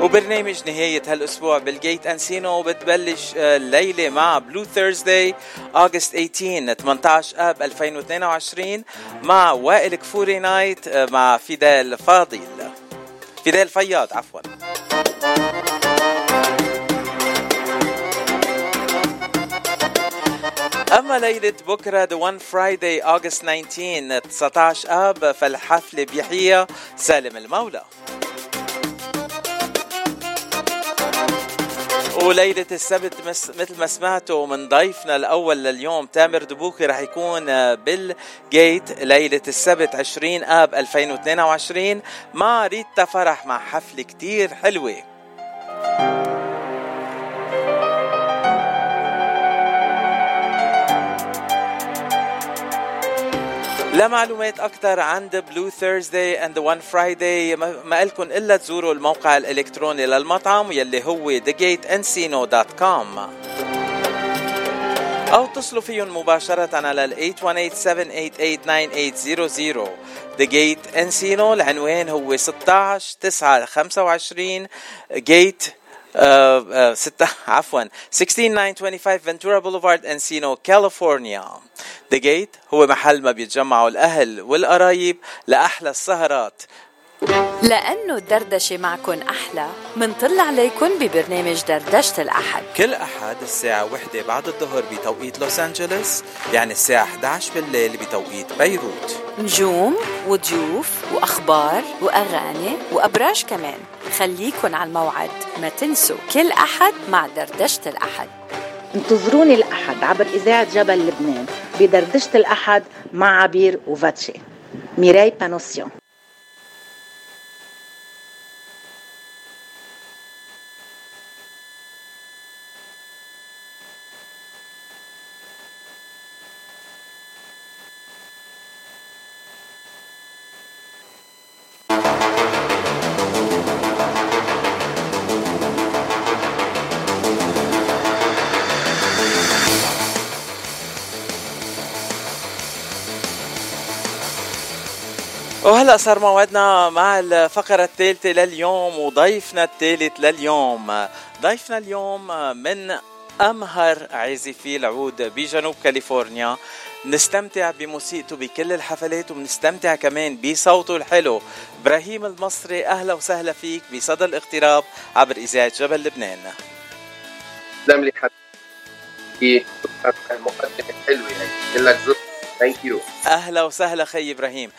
وبرنامج نهاية هالأسبوع بالجيت أنسينو بتبلش الليلة مع بلو ثيرزداي أغسطس الثامن عشر ثمانية عشر آب ألفين واثنين وعشرين مع وائل كفوري نايت مع فيدال فاضل فيدال فياض عفوا. أما ليلة بكرة The One Friday أغسطس التاسع عشر تسعة عشر آب فالحفلة بيحيى سالم المولى. وليلة السبت مثل ما سمعتوا من ضيفنا الأول لليوم تامر دبوكي رح يكون بالجيت ليلة السبت عشرين آب ألفين واثنين وعشرين مع ريتا فرح مع حفلة كتير حلوة. لمعلومات أكثر عن The Blue Thursday and The One Friday ما لكم إلا تزوروا الموقع الإلكتروني للمطعم يلي هو ذا جيت إنسينو دوت كوم أو اتصلوا فيهم مباشرة على ال ثمانية واحد ثمانية سبعة ثمانية ثمانية تسعة صفر صفر. The Gate Encino العنوان هو ستة عشر تسعة خمسة وعشرين Gate Uh, uh, ستة عفوا ستة عشر تسعمية خمسة وعشرين فنتورا بوليفارد انسينو كاليفورنيا. The Gate هو محل ما بيتجمعوا الأهل والقرايب لأحلى السهرات، لأنه الدردشة معكن أحلى منطل عليكن ببرنامج دردشة الأحد كل أحد الساعة واحدة بعد الظهر بتوقيت لوس أنجلوس، يعني الساعة الحادية عشرة بالليل بتوقيت بيروت. نجوم وضيوف وأخبار وأغاني وأبراج كمان، خليكن على الموعد، ما تنسوا كل أحد مع دردشة الأحد. انتظروني الأحد عبر إذاعة جبل لبنان بدردشة الأحد مع بيير وفاتشي ميراي بانوسيان. وهلأ صار موعدنا مع الفقرة الثالثة لليوم وضيفنا الثالث لليوم. ضيفنا اليوم من أمهر عازفي العود بجنوب كاليفورنيا، نستمتع بموسيقته بكل الحفلات ونستمتع كمان بصوته الحلو. إبراهيم المصري أهلا وسهلا فيك بصدى الاغتراب عبر إذاعة جبل لبنان. سلام لي حبيبي، المقدمة الحلوة يعني لك زر. أهلا وسهلا خي إبراهيم.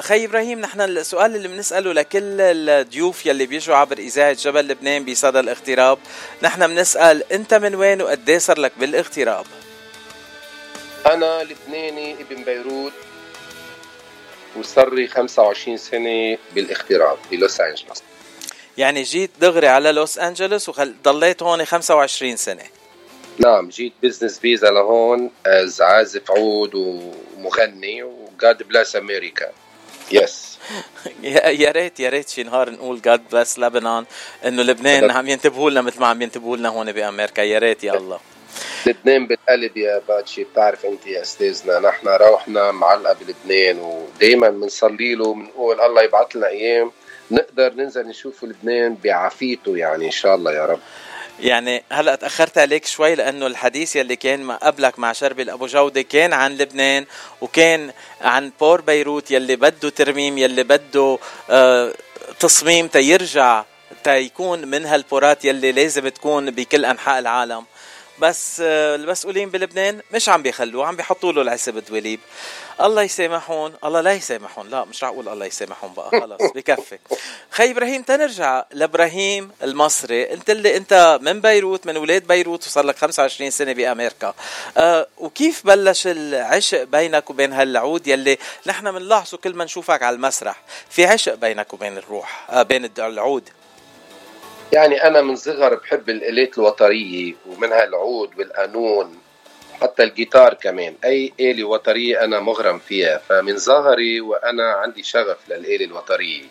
خي إبراهيم، نحن السؤال اللي بنسأله لكل الضيوف يلي بيجوا عبر إذاعة جبل لبنان بصدى الاغتراب، نحن بنسأل أنت من وين وقديه صار لك بالاغتراب؟ أنا لبناني ابن بيروت وصري خمسة وعشرين سنة بالاغتراب بلوس أنجلوس. يعني جيت دغري على لوس أنجلوس وضليت هون خمسة وعشرين سنة؟ نعم، جيت بزنس فيزا لهون از عازف عود ومغني وGod bless America. يس يا ريت يا ريت شي نهار نقول God bless Lebanon، انه لبنان عم ينتبهوا لنا مثل ما عم ينتبهوا لنا هون بأمريكا. يا ريت يا الله. لبنان بالقلب يا باتشي، بتعرف انت يا استاذنا نحن روحنا معلقه بلبنان ودائما بنصلي له وبنقول الله يبعث لنا ايام نقدر ننزل نشوف لبنان بعافيته يعني ان شاء الله يا رب. يعني هلأ تأخرت عليك شوي لأنه الحديث يلي كان ما قبلك مع شربل أبو جودة كان عن لبنان وكان عن بور بيروت يلي بده ترميم، يلي بده آه تصميم تيرجع تيكون من هالبورات يلي لازم تكون بكل أنحاء العالم، بس آه المسؤولين بلبنان مش عم بيخلوه، عم بيحطوا له العسل بالدوليب. الله يسامحون، الله لا يسامحون، لا مش رح أقول الله يسامحون بقى، خلاص بكفي. خي إبراهيم، تنرجع لإبراهيم المصري، أنت اللي أنت من بيروت، من ولاد بيروت، وصار لك خمسة وعشرين سنة بأمريكا. أه وكيف بلش العشق بينك وبين هالعود يلي نحن بنلاحظه كل ما نشوفك على المسرح، في عشق بينك وبين الروح أه بين العود؟ يعني أنا من صغر بحب الآلات الوترية ومنها العود والقانون، حتى الجيتار كمان، أي آلة وترية أنا مغرم فيها، فمن صغري وأنا عندي شغف للآلة الوترية.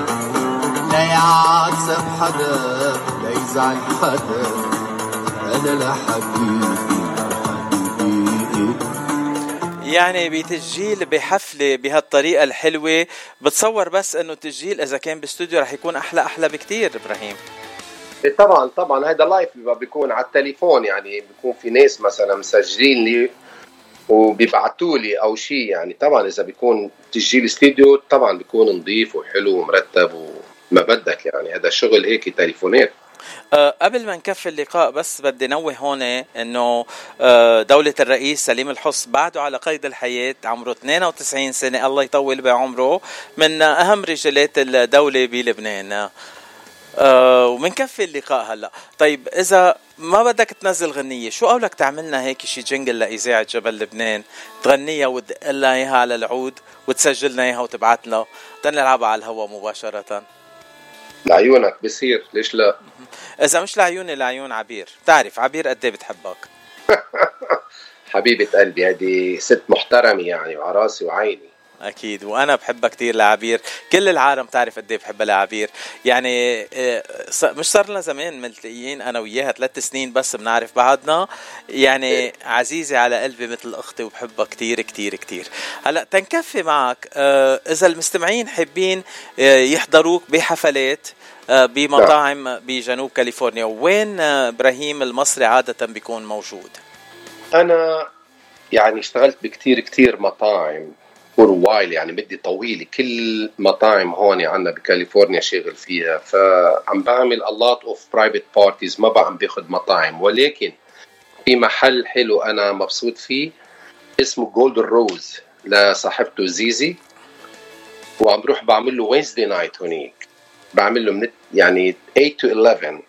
لا يعصب حدا لا يزعل حدا، أنا لحبيبي حبيبي. يعني بتسجيل بحفلة بهالطريقة الحلوة، بتصور بس أنه تسجيل إذا كان باستوديو رح يكون أحلى أحلى بكتير إبراهيم. طبعا طبعا هيدا لايف بيكون على التليفون، يعني بيكون في ناس مثلا مسجلين لي وبيبعتوا لي أو شيء يعني. طبعا إذا بيكون تسجيل استوديو طبعا بيكون نظيف وحلو ومرتب و ما بدك يعني، هذا شغل هيك تليفونات. أه قبل ما نكفي اللقاء بس بدي نوه هون انه أه دولة الرئيس سليم الحص بعده على قيد الحياة، عمره اثنين وتسعين سنة، الله يطول بعمره، من اهم رجالات الدولة بلبنان. أه ومنكفي اللقاء هلا. طيب اذا ما بدك تنزل غنية، شو قولك تعملنا هيك شي جنجل لإذاعة جبل لبنان، تغنيها وتقلنا اياها على العود وتسجلنا اياها وتبعتنا تنلعبها على الهوا مباشرة؟ لعيونك بصير، ليش لا؟ إذا مش لعيوني لعيون عبير، تعرف عبير قد ايه بتحبك. حبيبة قلبي، هذه ست محترمة يعني، وعراسي وعيني. أكيد، وأنا بحبها كتير لعبير، كل العالم تعرف قد ايه بحبها لعبير يعني. مش صار لنا زمان ملتقيين أنا وياها، ثلاث سنين بس بنعرف بعضنا يعني. عزيزة على قلبي مثل أختي وبحبها كتير كتير كتير. هلأ تنكفي معك، إذا المستمعين حابين يحضروك بحفلات بمطاعم بجنوب كاليفورنيا، وين إبراهيم المصري عادة بيكون موجود؟ أنا يعني اشتغلت بكتير كتير مطاعم وايل يعني، بدي طويل، كل مطاعم هون عنا بكاليفورنيا شغل فيها، فعم بعمل اللوت اوف برايفت بارتيز، ما بقى عم باخد مطاعم. ولكن في محل حلو أنا مبسوط فيه اسمه جولدن روز لصاحبته زيزي، وعم بروح بعمل له وينزدي نايت هونيك، بعمل له من يعني eight to eleven.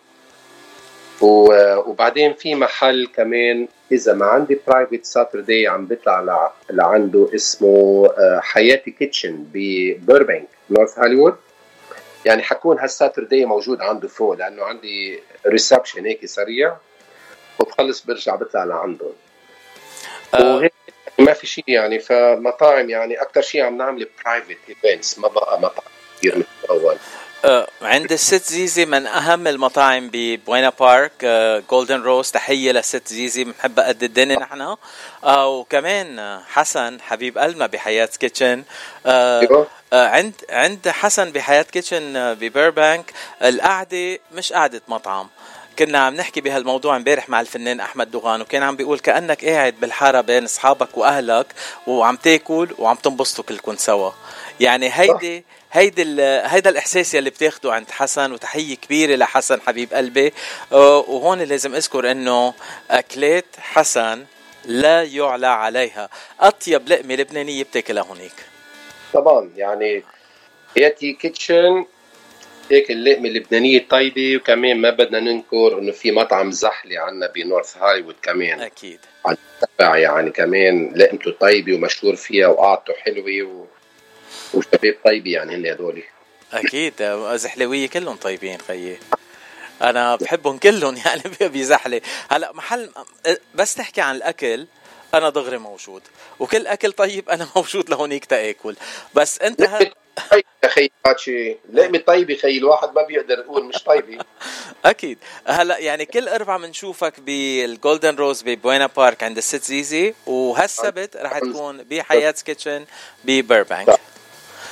وبعدين في محل كمان إذا ما عندي برايفت ساتردي عم بطلع لعنده اسمه حياة كيتشن ببيربنك نورث هوليوود، يعني حكون هالساتردي موجود عنده فوق، لأنه عندي ريسبشن هيك سريع وبخلص برجع بطلع لعنده. وهيك ما في شيء يعني، فمطاعم يعني أكتر شيء عم نعمل برايفت ايفنتس، ما بقى مطاعم كتير مثل الأول. عند الست زيزي من أهم المطاعم ببوينا بارك، جولدن روز، تحية للست زيزي، بنحبها قد الدنيا نحن. وكمان حسن حبيب قلبنا بحياة كيتشن، عند عند حسن بحياة كيتشن ببيربانك القعدة مش قعدة مطعم كنا عم نحكي بهالموضوع امبارح مع الفنان أحمد دوغان، وكان عم بيقول كأنك قاعد بالحارة بين أصحابك وأهلك وعم تاكل وعم تنبسطوا كلكم سوا. يعني هيدي هيدا هيدا الإحساس اللي بتاخده عند حسن، وتحية كبيرة لحسن حبيب قلبي. وهون لازم أذكر إنه أكلات حسن لا يعلى عليها، أطيب لقمة لبنانية بتاكلها هونيك طبعا. يعني حياتي كيتشن هيك اللقمة اللبنانية طيبة، وكمان ما بدنا ننكر إنه في مطعم زحلي عنا بنورث هايوود كمان أكيد عنا، يعني كمان لقمته طيبة ومشهور فيها وقعدته حلوة و... وشباب طيبة يعني هني هذولي أكيد زحلوية كلهم طيبين خيي، أنا بحبهم كلهم يعني بزحلة. هلأ محل بس تحكي عن الأكل أنا دغري موجود، وكل أكل طيب أنا موجود لهونيك تأكل. بس أنت هل... طيب خي باتشي لقمة طيبة خي الواحد ما بيقدر يقول مش طيبة أكيد. هلأ يعني كل أربعة منشوفك بالجولدن روز ببوينا بارك عند الست زيزي، وهالسبت رح تكون بحياة كيتشن ببيربانك.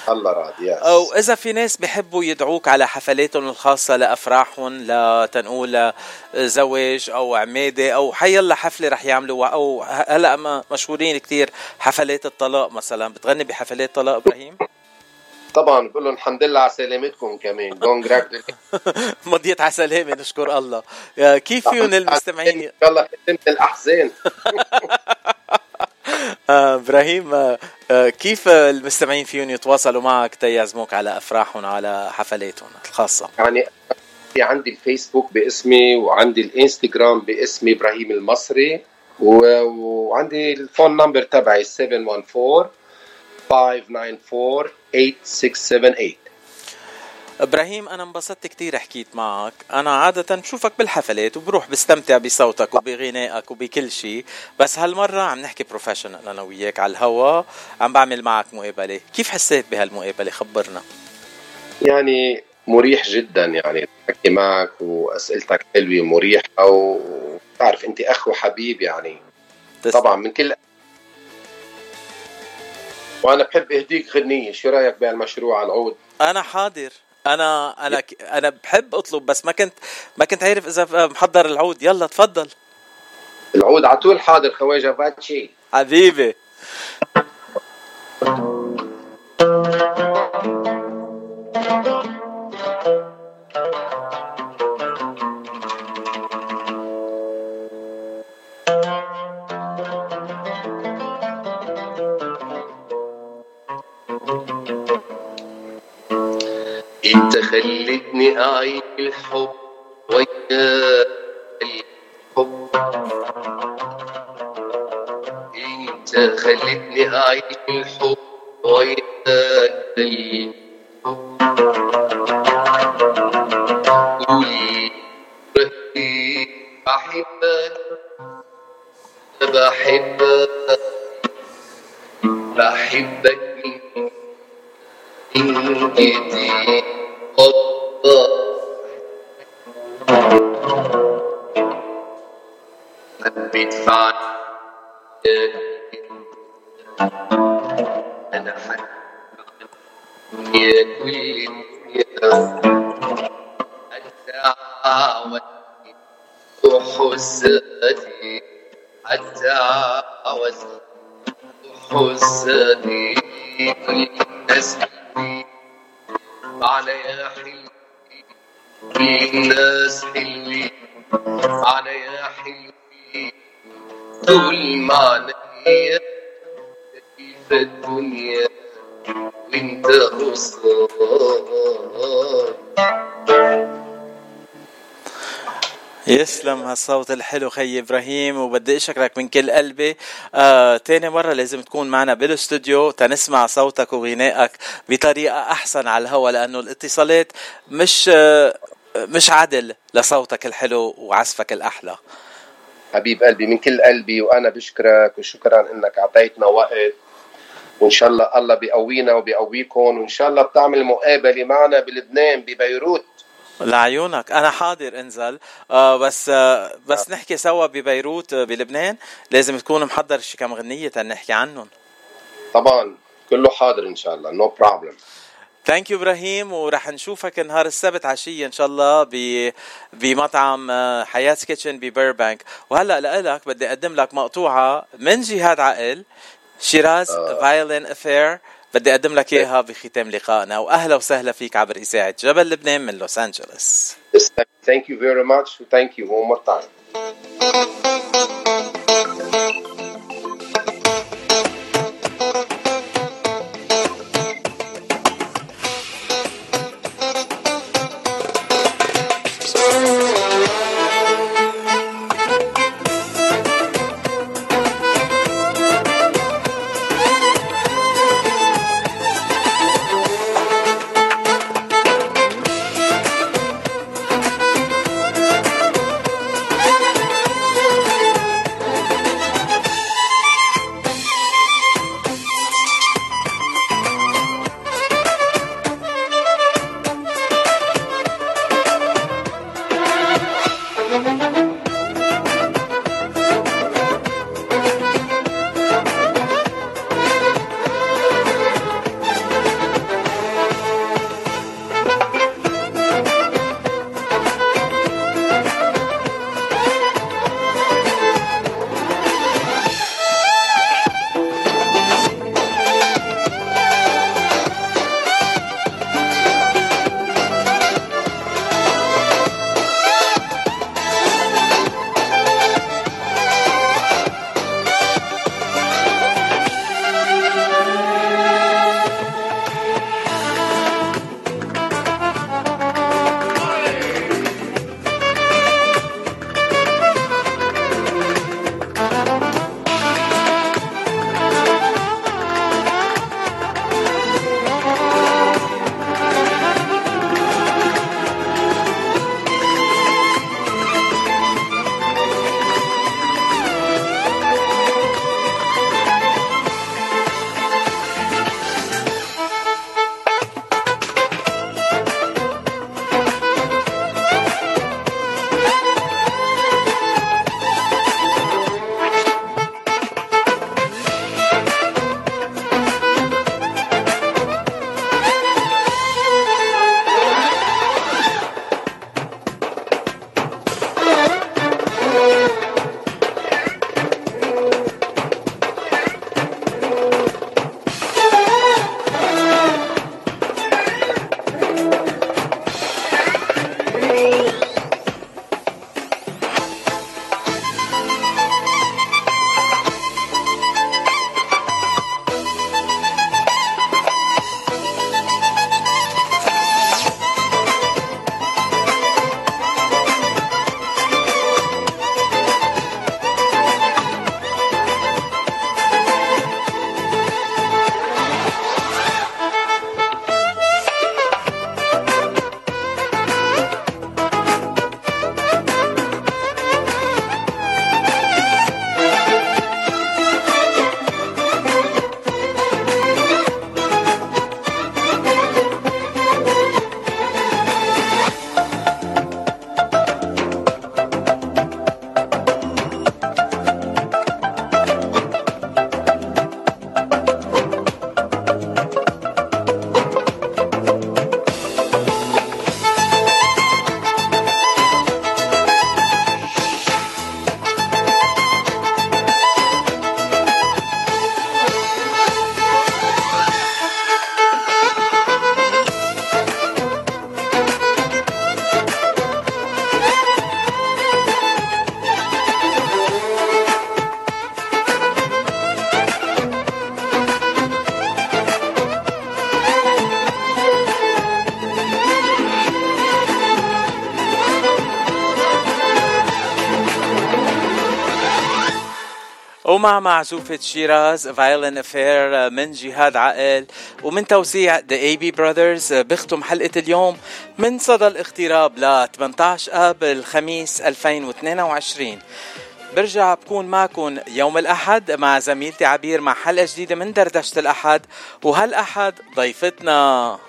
الله راضي. أو إذا في ناس بيحبوا يدعوك على حفلاتهم الخاصة لأفراحهم، لتنقول زواج أو عمادة أو حيلا حفلة رح يعملوا، أو هلأ مشهورين كتير حفلات الطلاق مثلا، بتغني بحفلات طلاق إبراهيم؟ طبعا بقول لهم الحمد لله على سلامتكم كمان مضيت على سلامة نشكر الله. كيف فيهم المستمعين؟ إن شاء الله حتمت الأحزان إبراهيم. آه آه كيف المستمعين فيهم يتواصلوا معك تيازموك على أفراحهم على حفلاتهم الخاصة؟ يعني في عندي الفيسبوك باسمي، وعندي الانستغرام باسمي إبراهيم المصري، وعندي الفون نمبر تبعي سبعة واحد أربعة خمسة تسعة أربعة ثمانية ثمانية ثمانية. إبراهيم أنا انبسطت كتير حكيت معك، أنا عادة بشوفك بالحفلات وبروح بستمتع بصوتك وبغنائك وبكل شيء، بس هالمرة عم نحكي بروفيشنال أنا وياك على الهوا، عم بعمل معك مقابلة. كيف حسيت بهالمقابلة؟ خبرنا. يعني مريح جدا يعني حكي معك، وأسئلتك حلوة ومريحة، وتعرف أنت أخ وحبيب يعني تسمع. طبعا من كل، وأنا بحب أهديك غنية، شو رأيك بهالمشروع على العود؟ أنا حاضر، أنا أنا أنا بحب أطلب، بس ما كنت ما كنت عارف إذا محضر العود. يلا تفضل. العود على طول حاضر خواجة فاتشي حبيبي. انت خلتني اعيش الحب ويا الحب، انت خلتني اعيش الحب ويا الحب، قولي رحتي بحبك بحبك بحبك من جديد. حبيت فعلا أنا حبيت يا كل الناس حتى عاوزتي وحساتي، حتى عاوزتي وحساتي كل الناس عليا حلوين، الناس حلوين عليا حلوين، طول ما عليا كيف الدنيا وانت قصاد. يسلم هالصوت الحلو خي إبراهيم، وبدي أشكرك من كل قلبي. آه، تاني مرة لازم تكون معنا بالاستوديو تنسمع صوتك وغنائك بطريقة أحسن على الهواء، لأنه الاتصالات مش آه، مش عدل لصوتك الحلو وعزفك الأحلى حبيب قلبي من كل قلبي. وأنا بشكرك، وشكرا إنك عطيتنا وقت، وإن شاء الله الله بيقوينا وبيقويكم، وإن شاء الله بتعمل مقابلة معنا بلبنان ببيروت. لعيونك أنا حاضر انزل. آه بس آه بس نحكي سوا ببيروت بلبنان، لازم تكون محضر شي كم غنية نحكي عنهم. طبعا كله حاضر إن شاء الله no problem. ثانك يو إبراهيم، ورح نشوفك نهار السبت عشية إن شاء الله بمطعم حياة كيتشن ببيربانك. وهلأ لألك بدي أقدم لك مقطوعة من جهاد عقل شيراز فايلين أفير، بدي أقدم لك إياها بختام لقائنا، وأهلا وسهلا فيك عبر إذاعة جبل لبنان من لوس أنجلوس. Thank you very much. Thank you one more time. ومع معزوفة شيراز فايلين أفير من جهاد عقل ومن توسيع The إيه بي Brothers بختم حلقة اليوم من صدى الاغتراب ل ثمانية عشر آب الخميس ألفين واثنين وعشرين. برجع بكون معكم يوم الأحد مع زميلتي عبير مع حلقة جديدة من دردشة الأحد، وهالأحد ضيفتنا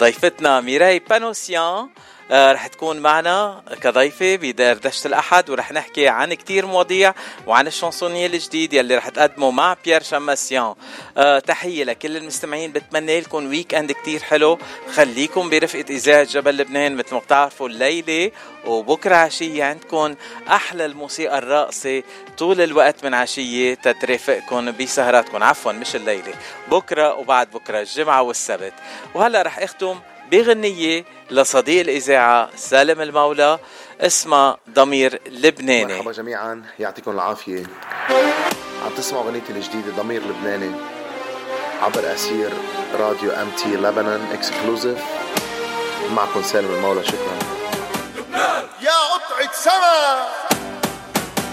ضيفتنا ميراي بانوسيان آه رح تكون معنا كضيفة بدردشة الأحد، ورح نحكي عن كتير مواضيع وعن الشانسونية الجديد يلي رح تقدمه مع بيير شاماسيان. آه تحية لكل المستمعين، بتمنى لكم ويك أند كتير حلو، خليكم برفقة إذاعة جبل لبنان. مثل ما بتعرفوا الليلة وبكرة عشية عندكم أحلى الموسيقى الراقصة طول الوقت من عشية تترافقكم بسهراتكم، عفوا مش الليلة، بكرة وبعد بكرة الجمعة والسبت. وهلأ رح أختم بغنية لصديق الإذاعة سالم المولى اسمها ضمير لبناني. مرحبا جميعا، يعطيكم العافية. عم تسمعوا غنيتي الجديدة ضمير لبناني عبر أسير راديو أم تي لبنان إكسكلوزيف. معكم سالم المولى، شكرا. لبنان يا قطعة سما،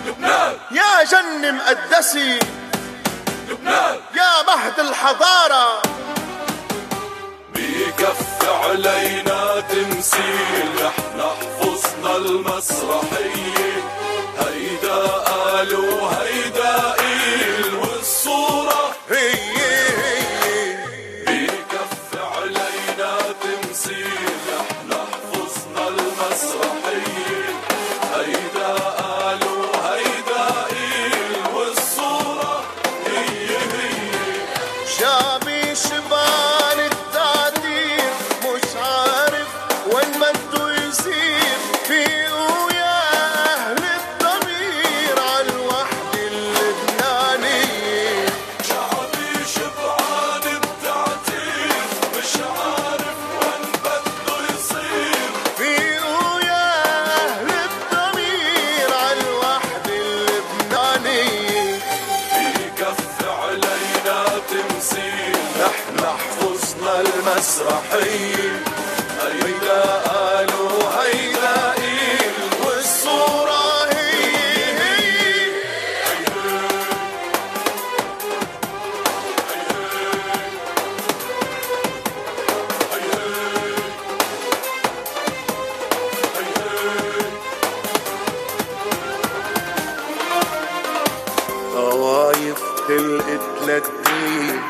لبنان يا جنة مقدسة، لبنان يا مهد الحضارة، بيكف علينا تمثيل، احنا حفظنا المسرحية، هيدا قالوا هيدا قيل والصورة هي هي. بيكف علينا تمثيل، احنا حفظنا المسرحية، هيدا قالوا هيدا قيل والصورة هي هي. شعبي شباب مسرحية، هيدا قالوا هيدا قيل والصورة هي هي. طوايف خلقت للدين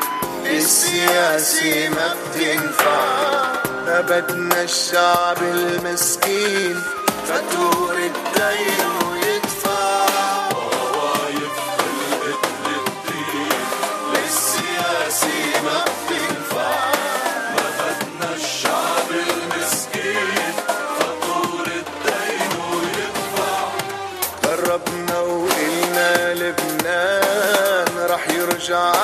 السياسي ما بتنفع، نبتنا الشعب المسكين فاتور الدين ويدفع. طوايف خلقت للدين للسياسي ما بتنفع، نبتنا الشعب المسكين فاتور الدين ويدفع. قربنا وقلنا لبنان رح يرجع